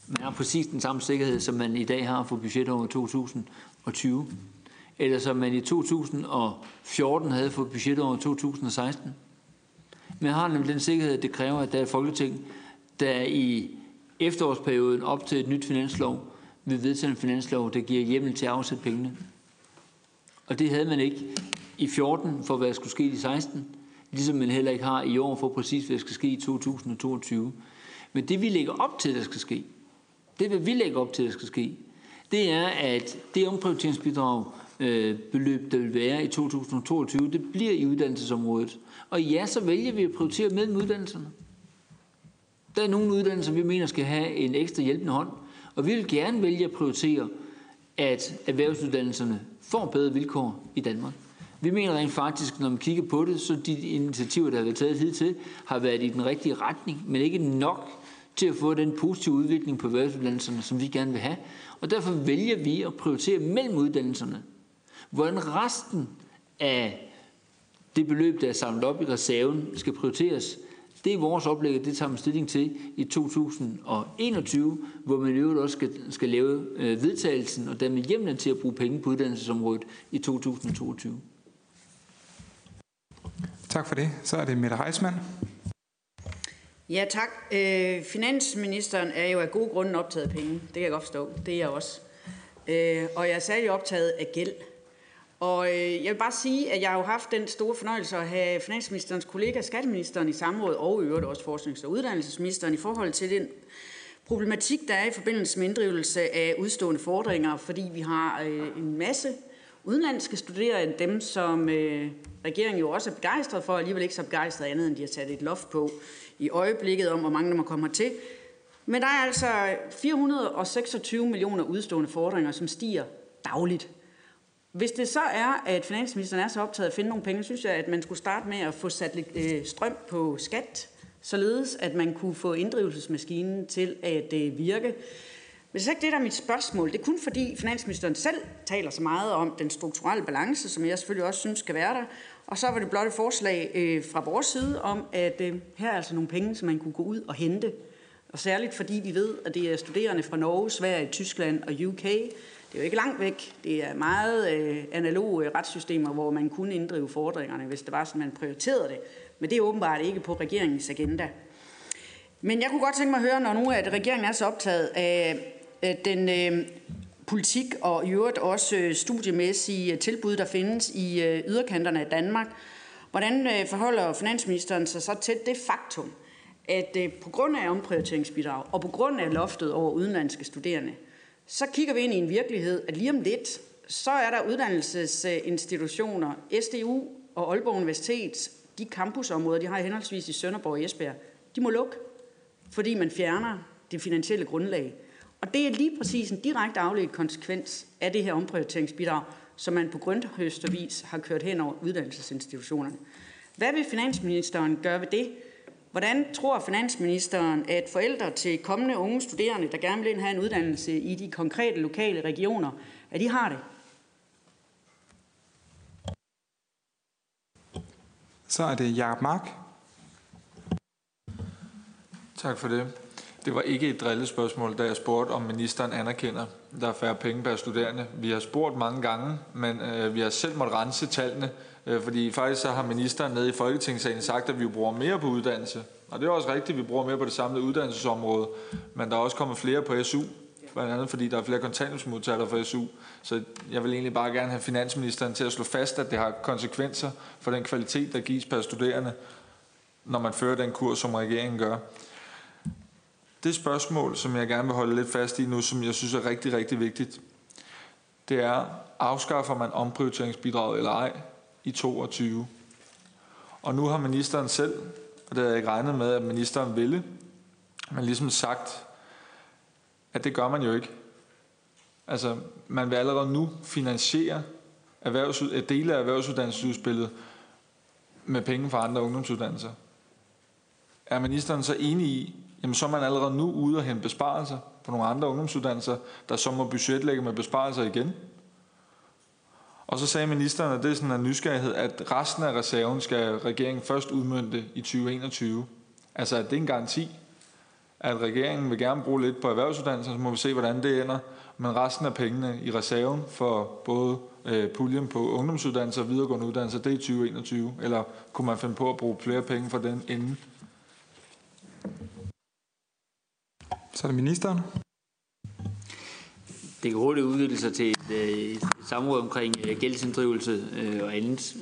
Man har præcis den samme sikkerhed, som man i dag har for budgetåret to tusind og tyve, eller som man i to tusind og fjorten havde for budgetåret to tusind og seksten. Man har nemlig den sikkerhed, at det kræver, at der er et Folketing, der i efterårsperioden op til et nyt finanslov vil vedtage en finanslov, der giver hjemmel til at afsætte pengene. Og det havde man ikke i fjorten for, hvad der skulle ske i seksten, ligesom man heller ikke har i år for præcis, hvad der skal ske i to tusind og toogtyve. Men det, vi lægger op til, der skal ske, det, hvad vi lægger op til, der skal ske, det er, at det omprioriteringsbidrag øh, beløb, der vil være i to tusind og toogtyve, det bliver i uddannelsesområdet. Og ja, så vælger vi at prioritere mellem uddannelserne. Der er nogle uddannelser, vi mener skal have en ekstra hjælpende hånd, og vi vil gerne vælge at prioritere, at erhvervsuddannelserne får bedre vilkår i Danmark. Vi mener rent faktisk, når man kigger på det, så de initiativer, der har været taget hidtil, har været i den rigtige retning, men ikke nok til at få den positive udvikling på erhvervsuddannelserne, som vi gerne vil have. Og derfor vælger vi at prioritere mellem uddannelserne. Hvordan resten af det beløb, der er samlet op i reserven, skal prioriteres, det er vores oplæg, og det tager man stilling til i to tusind og enogtyve, hvor man i øvrigt også skal, skal lave vedtagelsen og dermed hjemmelen til at bruge penge på uddannelsesområdet i to tusind og toogtyve. Tak for det. Så er det Mette Reismann. Ja, tak. Øh, finansministeren er jo af gode grunde optaget af penge. Det kan jeg godt forstå. Det er jeg også. Øh, og jeg er særlig optaget af gæld. Og øh, jeg vil bare sige, at jeg har jo haft den store fornøjelse at have finansministerens kollega, skatteministeren, i samråd og i øvrigt også forsknings- og uddannelsesministeren i forhold til den problematik, der er i forbindelse med inddrivelse af udstående fordringer, fordi vi har øh, en masse udenlandske studerende, dem som øh, regeringen jo også er begejstret for, og alligevel ikke så begejstret andet, end de har sat et loft på i øjeblikket om, hvor mange der må komme hertil. Men der er altså fire hundrede og seksogtyve millioner udstående fordringer, som stiger dagligt. Hvis det så er, at finansministeren er så optaget at finde nogle penge, synes jeg, at man skulle starte med at få sat lidt strøm på skat, således at man kunne få inddrivelsesmaskinen til at virke. Men det er ikke det, der er mit spørgsmål. Det er kun fordi finansministeren selv taler så meget om den strukturelle balance, som jeg selvfølgelig også synes skal være der. Og så var det blot et forslag fra vores side om, at her er altså nogle penge, som man kunne gå ud og hente. Og særligt fordi vi ved, at det er studerende fra Norge, Sverige, Tyskland og U K. Det er jo ikke langt væk. Det er meget øh, analoge retssystemer, hvor man kunne inddrive fordringerne, hvis det var sådan, man prioriterede det. Men det er åbenbart ikke på regeringens agenda. Men jeg kunne godt tænke mig at høre, når nu at regeringen er så optaget af den øh, politik og i øvrigt også øh, studiemæssige tilbud, der findes i øh, yderkanterne af Danmark. Hvordan øh, forholder finansministeren sig så til det faktum, at øh, på grund af omprioriteringsbidrag og på grund af loftet over udenlandske studerende, så kigger vi ind i en virkelighed, at lige om lidt, så er der uddannelsesinstitutioner, S D U og Aalborg Universitet, de campusområder, de har henholdsvis i Sønderborg og Esbjerg, de må lukke, fordi man fjerner det finansielle grundlag. Og det er lige præcis en direkte afledt konsekvens af det her omprioriteringsbidrag, som man på grønthøstervis har kørt hen over uddannelsesinstitutionerne. Hvad vil finansministeren gøre ved det? Hvordan tror finansministeren, at forældre til kommende unge studerende, der gerne vil have en uddannelse i de konkrete lokale regioner, at de har det? Så er det Jacob Mark. Tak for det. Det var ikke et drillespørgsmål, da jeg spurgte, om ministeren anerkender, der er færre penge per studerende. Vi har spurgt mange gange, men øh, vi har selv måttet rense tallene, øh, fordi faktisk så har ministeren nede i Folketingssalen sagt, at vi bruger mere på uddannelse. Og det er også rigtigt, at vi bruger mere på det samlede uddannelsesområde, men der er også kommet flere på S U, blandt andet fordi der er flere kontanthjælpsmodtagere for S U. Så jeg vil egentlig bare gerne have finansministeren til at slå fast, at det har konsekvenser for den kvalitet, der gives per studerende, når man fører den kurs, som regeringen gør. Det spørgsmål, som jeg gerne vil holde lidt fast i nu, som jeg synes er rigtig, rigtig vigtigt, det er, afskaffer man omprioriteringsbidraget eller ej i toogtyve? Og nu har ministeren selv, og det havde jeg ikke regnet med, at ministeren ville, men ligesom sagt, at det gør man jo ikke. Altså, man vil allerede nu finansiere erhvervs- dele af erhvervsuddannelsesudspillet med penge fra andre ungdomsuddannelser. Er ministeren så enig i, jamen så er man allerede nu ude og hente besparelser på nogle andre ungdomsuddannelser, der så må budgetlægge med besparelser igen. Og så sagde ministeren, at det er sådan en nysgerrighed, at resten af reserven skal regeringen først udmønte i to tusind og enogtyve. Altså at det er en garanti, at regeringen vil gerne bruge lidt på erhvervsuddannelser, så må vi se, hvordan det ender. Men resten af pengene i reserven for både øh, puljen på ungdomsuddannelser og videregående uddannelser, det er i to tusind og enogtyve. Eller kunne man finde på at bruge flere penge fra den inden? Så er det ministeren. Det kan hurtigt udvikle sig til et, et samråd omkring gældsinddrivelse og andet.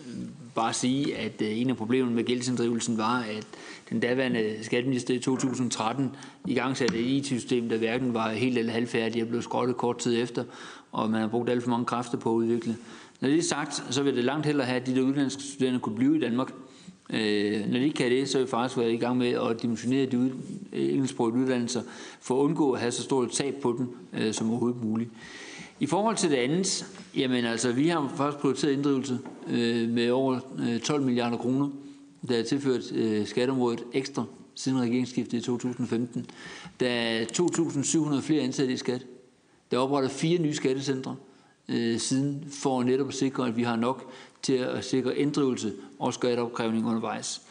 Bare sige, at en af problemerne med gældsinddrivelsen var, at den daværende skatteminister i to tusind og tretten igangsatte et I T-system, der hverken var helt eller halvfærdigt og blev skrottet kort tid efter, og man har brugt alt for mange kræfter på at udvikle. Når det er sagt, så vil det langt hellere have, at de der udenlandske studerende kunne blive i Danmark. Øh, når de ikke kan det, så er vi faktisk været i gang med at dimensionere de ud, engelsksprogede uddannelser for at undgå at have så stort et tab på dem øh, som overhovedet muligt. I forhold til det andet, jamen altså, vi har faktisk prioriteret inddrivelse øh, med over tolv milliarder kroner, der er tilført øh, skatteområdet ekstra siden regeringsskiftet i to tusind og femten. Der er to tusind syv hundrede flere ansatte i skat. Der er oprettet fire nye skattecentre. øh, siden, for netop at sikre, at vi har nok til at sikre inddrivelse og skatteopkrævning undervejs.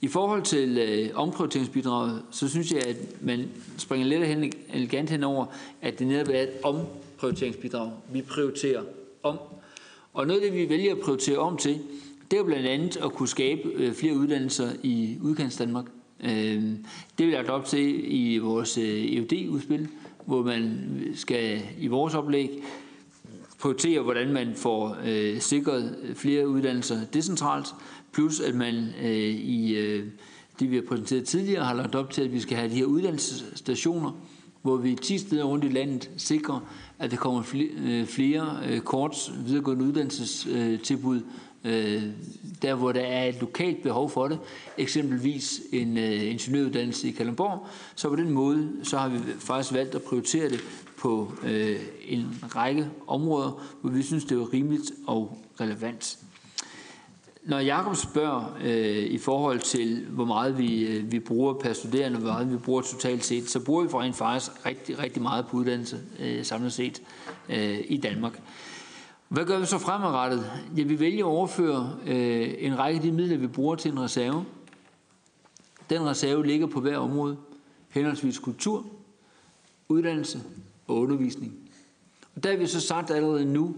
I forhold til øh, omprioriteringsbidraget, så synes jeg, at man springer lidt hen, elegant henover, at det netop er et omprioriteringsbidrag. Vi prioriterer om. Og noget af det, vi vælger at prioritere om til, det er jo blandt andet at kunne skabe flere uddannelser i udkants Danmark. Det vil jeg lagt op til i vores E U D-udspil, hvor man skal i vores oplæg prioritere, hvordan man får sikret flere uddannelser decentralt, plus at man i det, vi har præsenteret tidligere, har lagt op til, at vi skal have de her uddannelsesstationer, hvor vi ti steder rundt i landet sikrer, at der kommer flere korts videregående uddannelsestilbud, der hvor der er et lokalt behov for det, eksempelvis en ingeniøruddannelse i Kalundborg. Så på den måde så har vi faktisk valgt at prioritere det på en række områder, hvor vi synes, det er rimeligt og relevant. Når Jacob spørger øh, i forhold til, hvor meget vi, øh, vi bruger per studerende, hvor meget vi bruger totalt set, så bruger vi for rent faktisk rigtig, rigtig meget på uddannelse øh, samlet set øh, i Danmark. Hvad gør vi så fremadrettet? Ja, vi vælger at overføre øh, en række af de midler, vi bruger til en reserve. Den reserve ligger på hver område, henholdsvis kultur, uddannelse og undervisning. Og der har vi så sagt allerede nu,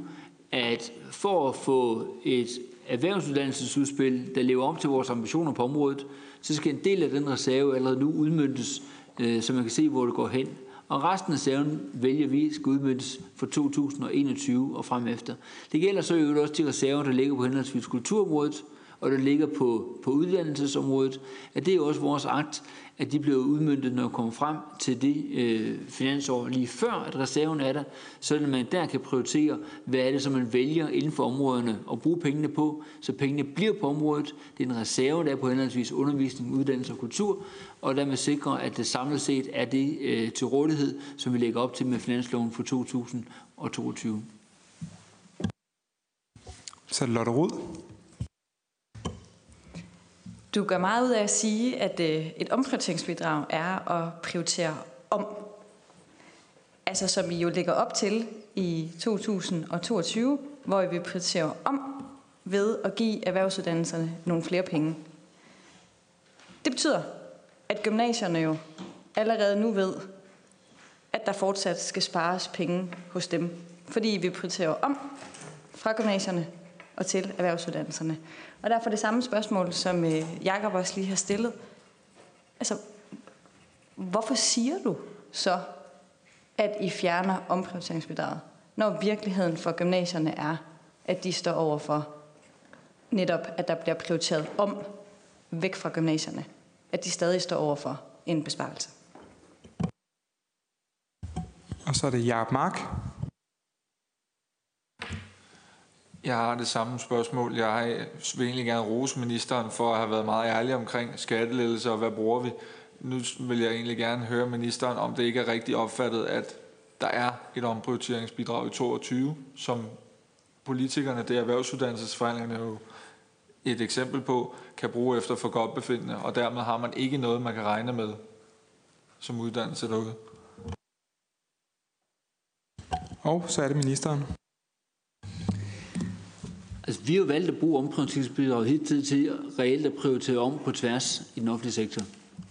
at for at få et erhvervsuddannelsesudspil, der lever op til vores ambitioner på området, så skal en del af den reserve allerede nu udmøntes, så man kan se, hvor det går hen. Og resten af reserven vælger vi skal udmøntes for to tusind og enogtyve og frem efter. Det gælder så jo også de reserver, der ligger på henholdsvis kulturområdet, og der ligger på, på uddannelsesområdet, at det er også vores agt, at de bliver udmøntet, når vi kommer frem til det øh, finansår lige før, at reserven er der, så man der kan prioritere, hvad er det, som man vælger inden for områderne at bruge pengene på, så pengene bliver på området. Det er en reserve, der er på henholdsvis undervisning, uddannelse og kultur, og dermed sikre, at det samlet set er det øh, til rådighed, som vi lægger op til med finansloven for to tusind og toogtyve. Så Lotte Rod. Du gør meget ud af at sige, at et omprioriteringsbidrag er at prioritere om. Altså som I jo lægger op til i to tusind og toogtyve, hvor I vil prioritere om ved at give erhvervsuddannelserne nogle flere penge. Det betyder, at gymnasierne jo allerede nu ved, at der fortsat skal spares penge hos dem, fordi I vil prioritere om fra gymnasierne og til erhvervsuddannelserne. Og derfor det samme spørgsmål, som Jacob også lige har stillet. Altså, hvorfor siger du så, at I fjerner omprioriteringsbidraget, når virkeligheden for gymnasierne er, at de står over for netop, at der bliver prioriteret om væk fra gymnasierne, at de stadig står over for en besparelse? Og så er det Jacob Mark. Jeg har det samme spørgsmål. Jeg vil egentlig gerne rose ministeren for at have været meget ærlig omkring skattelettelser og hvad bruger vi. Nu vil jeg egentlig gerne høre ministeren, om det ikke er rigtigt opfattet, at der er et omprioriteringsbidrag i toogtyve, som politikerne, det er erhvervsuddannelsesforhandlingerne jo et eksempel på, kan bruge efter forgodtbefindende, og dermed har man ikke noget, man kan regne med som uddannelse derude. Og så er det ministeren. Altså, vi har jo valgt at bruge omprioriteringsbidraget hidtil til reelt at prioritere om på tværs i den offentlige sektor.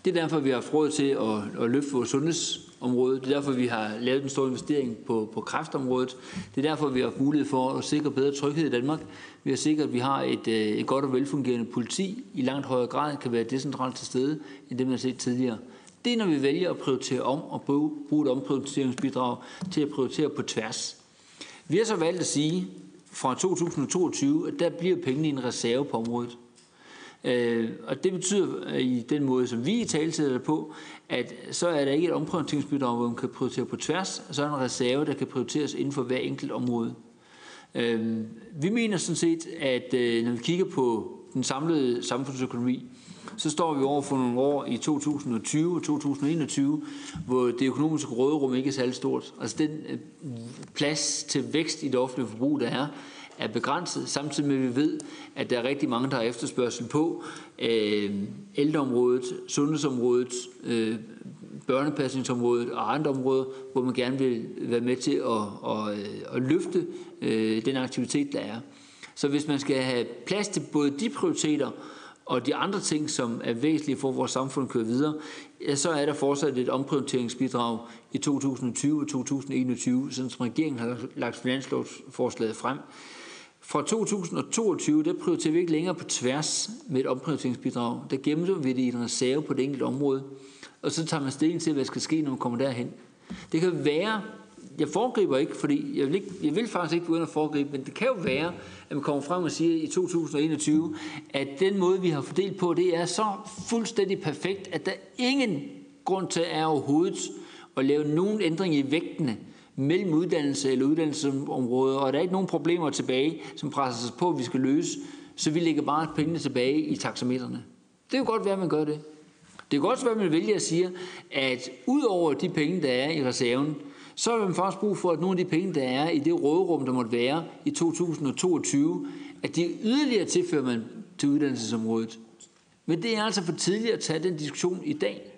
Det er derfor, vi har haft råd til at, at løfte vores sundhedsområde. Det er derfor, vi har lavet en stor investering på, på kræftområdet. Det er derfor, vi har haft mulighed for at sikre bedre tryghed i Danmark. Vi har sikret, at vi har et, et godt og velfungerende politi i langt højere grad kan være decentralt til stede, end det man har set tidligere. Det er, når vi vælger at prioritere om og bruge, bruge et omprioriteringsbidrag til at prioritere på tværs. Vi har så valgt at sige, fra to tusind og toogtyve, at der bliver pengene i en reserve på området. Øh, og det betyder i den måde, som vi i tale sætter på, at så er der ikke et omprioriteringsbidrag, hvor man kan prioritere på tværs, og så er der en reserve, der kan prioriteres inden for hver enkelt område. Øh, vi mener sådan set, at når vi kigger på den samlede samfundsøkonomi, så står vi over for nogle år i to tusind og tyve og to tusind og enogtyve, hvor det økonomiske råderum ikke er særlig stort. Altså den plads til vækst i det offentlige forbrug, der er, er begrænset, samtidig med, at vi ved, at der er rigtig mange, der har efterspørgsel på øh, ældreområdet, sundhedsområdet, øh, børnepasningsområdet og andre områder, hvor man gerne vil være med til at, at, at løfte den aktivitet, der er. Så hvis man skal have plads til både de prioriteter og de andre ting, som er væsentlige for, at vores samfund kører videre, ja, så er der fortsat et omprioriteringsbidrag i to tusind og tyve og to tusind og enogtyve, sådan som regeringen har lagt finanslovsforslaget frem. Fra to tusind og toogtyve, der prioriterer vi ikke længere på tværs med et omprioriteringsbidrag. Der gemmer vi det i en reserve på det enkelte område, og så tager man stilling til, hvad der skal ske, når man kommer derhen. Det kan være, jeg foregriber ikke, fordi jeg vil, ikke, jeg vil faktisk ikke begynde at foregribe, men det kan jo være, at man kommer frem og siger i to tusind og enogtyve, at den måde, vi har fordelt på, det er så fuldstændig perfekt, at der ingen grund til er overhovedet at lave nogen ændring i vægtene mellem uddannelse eller uddannelsesområder, og der er ikke nogen problemer tilbage, som presser sig på, at vi skal løse, så vi lægger bare pengene tilbage i taxameterne. Det kan jo godt være, at man gør det. Det kan også være, at man vælger at sige, at ud over de penge, der er i reserven, så har man faktisk brug for, at nogle af de penge, der er i det råderum, der måtte være i to tusind og toogtyve, at de yderligere tilfører man til uddannelsesområdet. Men det er altså for tidligt at tage den diskussion i dag.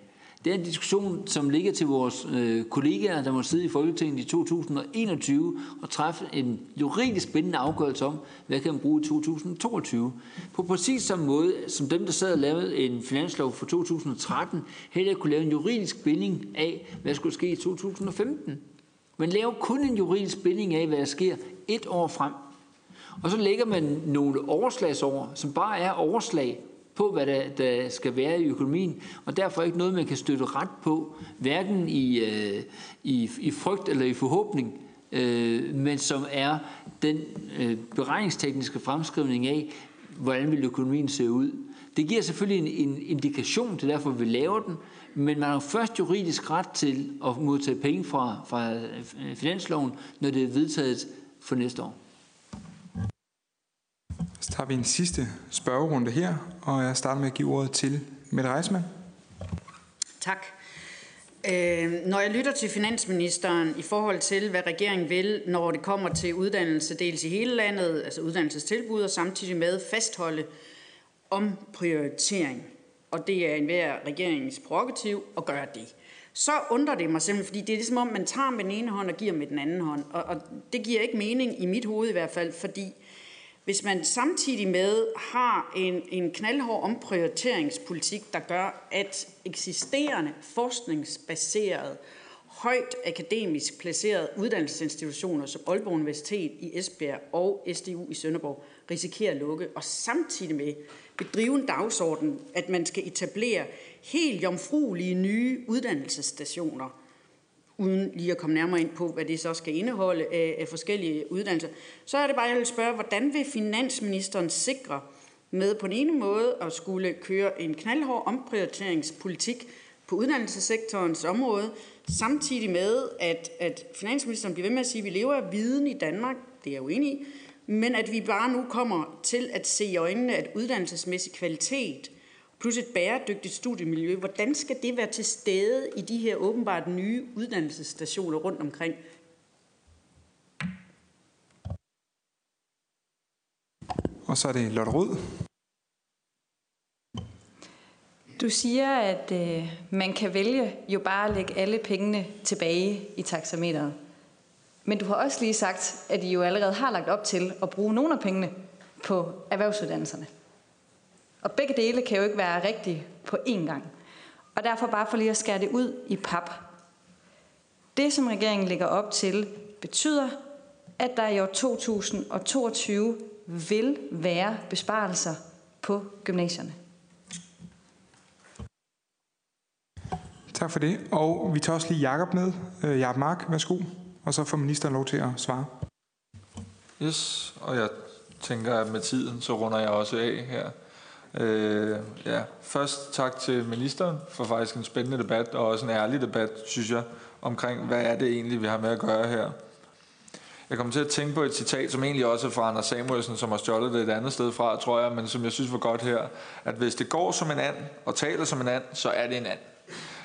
Det er en diskussion, som ligger til vores øh, kollegaer, der må sidde i Folketinget i to tusind og enogtyve og træffe en juridisk bindende afgørelse om, hvad kan man bruge i to tusind og toogtyve. På præcis samme måde, som dem, der sad og lavede en finanslov for to tusind og tretten, heller kunne lave en juridisk binding af, hvad skulle ske i to tusind og femten. Man laver kun en juridisk binding af, hvad der sker et år frem. Og så lægger man nogle overslagsår, som bare er overslag, på, hvad der, der skal være i økonomien, og derfor ikke noget, man kan støtte ret på, hverken i, øh, i, i frygt eller i forhåbning, øh, men som er den øh, beregningstekniske fremskrivning af, hvordan vil økonomien se ud. Det giver selvfølgelig en, en indikation, det er derfor, vi laver den, men man har først juridisk ret til at modtage penge fra, fra finansloven, når det er vedtaget for næste år. Så tager vi en sidste spørgerunde her, og jeg starter med at give ordet til Mette Reismann. Tak. Øh, når jeg lytter til finansministeren i forhold til, hvad regeringen vil, når det kommer til uddannelse dels i hele landet, altså uddannelsestilbud, og samtidig med fastholde om prioritering, og det er enhver regerings prærogativ at gøre det, så undrer det mig simpelthen, fordi det er ligesom om, man tager med den ene hånd og giver med den anden hånd, og, og det giver ikke mening i mit hoved i hvert fald, fordi hvis man samtidig med har en, en knaldhård omprioriteringspolitik, der gør, at eksisterende forskningsbaseret, højt akademisk placeret uddannelsesinstitutioner som Aalborg Universitet i Esbjerg og S D U i Sønderborg risikerer at lukke, og samtidig med bedrive en dagsorden, at man skal etablere helt jomfruelige nye uddannelsesstationer, uden lige at komme nærmere ind på, hvad det så skal indeholde af forskellige uddannelser, så er det bare, at jeg vil spørge, hvordan vil finansministeren sikre med på den ene måde at skulle køre en knaldhård omprioriteringspolitik på uddannelsessektorens område, samtidig med, at, at finansministeren bliver ved med at sige, at vi lever af viden i Danmark, det er jeg uenig i, men at vi bare nu kommer til at se i øjnene, at uddannelsesmæssig kvalitet plus et bæredygtigt studiemiljø, hvordan skal det være til stede i de her åbenbart nye uddannelsesstationer rundt omkring? Og så er det Lotte Rod. Du siger, at øh, man kan vælge jo bare at lægge alle pengene tilbage i taxameteret. Men du har også lige sagt, at I jo allerede har lagt op til at bruge nogle af pengene på erhvervsuddannelserne. Og begge dele kan jo ikke være rigtige på én gang. Og derfor bare for lige at skære det ud i pap. Det, som regeringen lægger op til, betyder, at der i år to tusind og toogtyve vil være besparelser på gymnasierne. Tak for det. Og vi tager også lige Jacob med. Jacob Mark, værsgo. Og så får ministeren lov til at svare. Yes, og jeg tænker, at med tiden, så runder jeg også af her. Øh, ja. Først tak til ministeren for faktisk en spændende debat og også en ærlig debat, synes jeg, omkring hvad er det egentlig, vi har med at gøre her. Jeg kom til at tænke på et citat, som egentlig også er fra Anders Samuelsen, som har stjålet det et andet sted fra, tror jeg, men som jeg synes var godt her, at hvis det går som en and og taler som en and, så er det en and.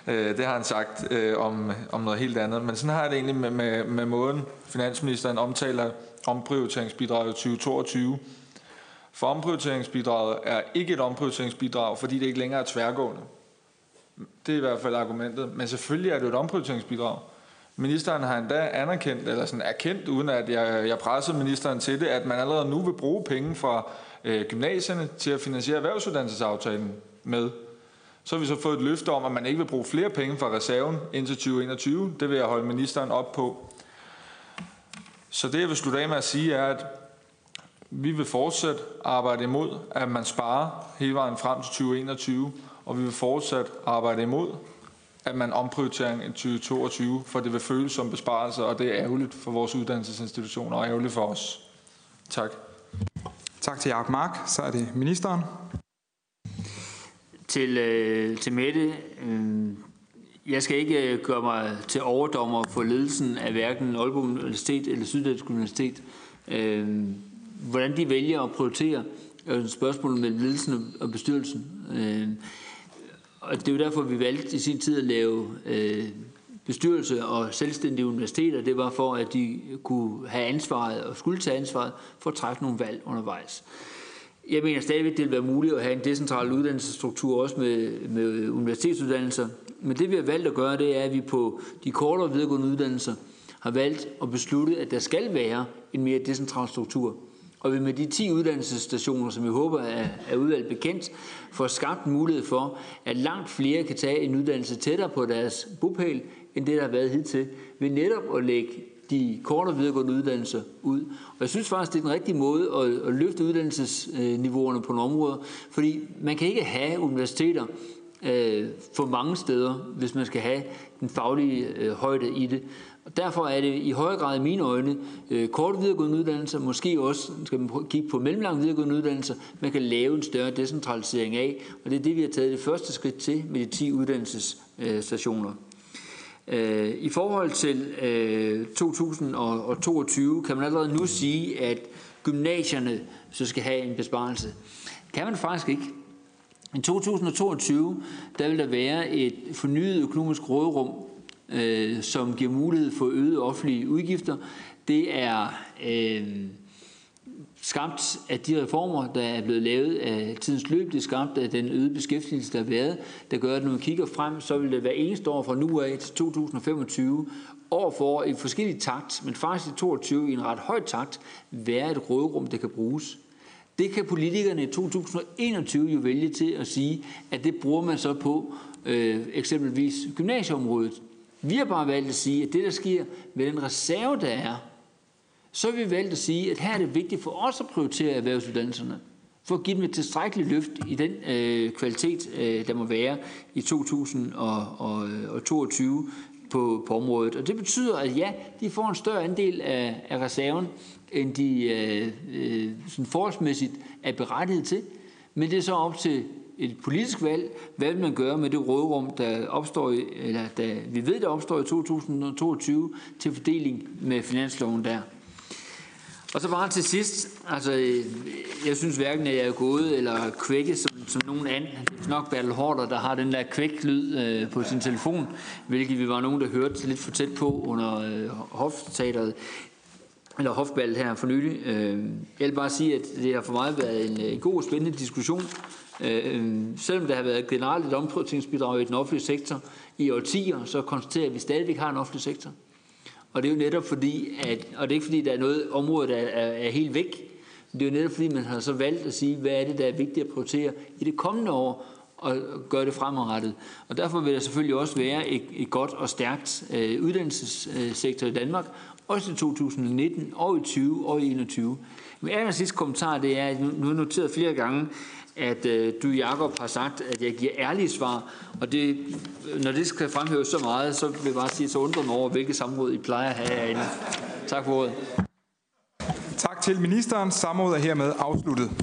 Øh, det har han sagt øh, om, om noget helt andet, men sådan har jeg det egentlig med, med, med måden finansministeren omtaler omprioriteringsbidraget to tusind og toogtyve. For omprioriteringsbidraget er ikke et omprioriteringsbidrag, fordi det ikke længere er tværgående. Det er i hvert fald argumentet. Men selvfølgelig er det et omprioriteringsbidrag. Ministeren har endda anerkendt, eller sådan erkendt, uden at jeg, jeg pressede ministeren til det, at man allerede nu vil bruge penge fra øh, gymnasierne til at finansiere erhvervsuddannelsesaftalen med. Så har vi så fået et løfte om, at man ikke vil bruge flere penge fra reserven indtil tyve enogtyve. Det vil jeg holde ministeren op på. Så det, jeg vil slutte af med at sige, er, at vi vil fortsat arbejde imod, at man sparer hele vejen frem til tyve enogtyve, og vi vil fortsat arbejde imod, at man omprioriterer i tyve toogtyve, for det vil føles som besparelser, og det er ærgerligt for vores uddannelsesinstitutioner og ærgerligt for os. Tak. Tak til Jacob Mark. Så er det ministeren. Til, øh, til Mette. Øh, jeg skal ikke gøre mig til overdommer for ledelsen af hverken Aalborg Universitet eller Syddansk Universitet. Øh, hvordan de vælger at prioritere spørgsmålet med ledelsen og bestyrelsen. Øh, og det er jo derfor, vi valgte i sin tid at lave øh, bestyrelse og selvstændige universiteter. Det var for, at de kunne have ansvaret og skulle tage ansvaret for at træffe nogle valg undervejs. Jeg mener stadigvæk, det vil være muligt at have en decentral uddannelsesstruktur, også med, med universitetsuddannelser. Men det, vi har valgt at gøre, det er, at vi på de kortere videregående uddannelser har valgt at beslutte, at der skal være en mere decentral struktur. Og vi med de ti uddannelsesstationer, som jeg håber er, er udvalgt bekendt, får skabt mulighed for, at langt flere kan tage en uddannelse tættere på deres bopæl, end det, der har været hidtil, ved netop at lægge de kortere videregående uddannelser ud. Og jeg synes faktisk, det er den rigtige måde at, at løfte uddannelsesniveauerne på nogle områder, fordi man kan ikke have universiteter øh, for mange steder, hvis man skal have den faglige øh, højde i det. Og derfor er det i højere grad i mine øjne øh, korte videregående uddannelser, måske også skal man kigge på mellemlange videregående uddannelser, man kan lave en større decentralisering af, og det er det, vi har taget det første skridt til med de ti uddannelsesstationer. Øh, I forhold til øh, to tusind og toogtyve kan man allerede nu sige, at gymnasierne så skal have en besparelse. Det kan man faktisk ikke. I to tusind og toogtyve der vil der være et fornyet økonomisk råderum, øh, som giver mulighed for øgede offentlige udgifter. Det er øh, skabt af de reformer, der er blevet lavet af tidens løb. Det er skabt af den øgede beskæftigelse, der har været, der gør, at når man kigger frem, så vil det være eneste år fra nu af til to tusind og femogtyve, år for år i forskellige takt, men faktisk i toogtyve i en ret høj takt, være et råderum, der kan bruges. Det kan politikerne i to tusind og enogtyve jo vælge til at sige, at det bruger man så på øh, eksempelvis gymnasieområdet. Vi har bare valgt at sige, at det, der sker med den reserve, der er, så vil vi valgt at sige, at her er det vigtigt for os at prioritere erhvervsuddannelserne, for at give dem et tilstrækkeligt løft i den øh, kvalitet, øh, der må være i to tusind og toogtyve på, på området. Og det betyder, at ja, de får en større andel af, af reserven, end de øh, øh, sådan forholdsmæssigt er berettiget til, men det er så op til et politisk valg, hvad man gør med det råderum, der opstår, i, eller der, vi ved, der opstår i to tusind og toogtyve til fordeling med finansloven der. Og så bare til sidst, altså jeg synes hverken, at jeg er gået eller kvækket som, som nogen anden. Det er nok Bertel Haarder, der har den der kvæk-lyd øh, på sin telefon, hvilket vi var nogen, der hørte lidt for tæt på under øh, hofteateret, eller hofballet her for nylig. Øh, jeg vil bare sige, at det har for mig været en, en god og spændende diskussion. Øh, selvom der har været generelt et omprioriteringsbidrag i den offentlige sektor i årtier, så konstaterer vi stadig, at vi har en offentlig sektor. Og det er jo netop fordi, at, og det er ikke fordi, der er noget område, der er, er helt væk, men det er jo netop fordi, man har så valgt at sige, hvad er det, der er vigtigt at prioritere i det kommende år, og gøre det fremadrettet. Og derfor vil der selvfølgelig også være et, et godt og stærkt øh, uddannelsessektor i Danmark, også i to tusind og nitten, og i tyve og i enogtyve. Men aller sidste kommentar, det er, at nu har noteret flere gange, at øh, du, Jacob, har sagt, at jeg giver ærlige svar, og det, når det skal fremhæves så meget, så vil jeg bare sige, så undrer mig over, hvilke samråd I plejer at have herinde. Tak for ordet. Tak til ministeren. Samrådet er hermed afsluttet.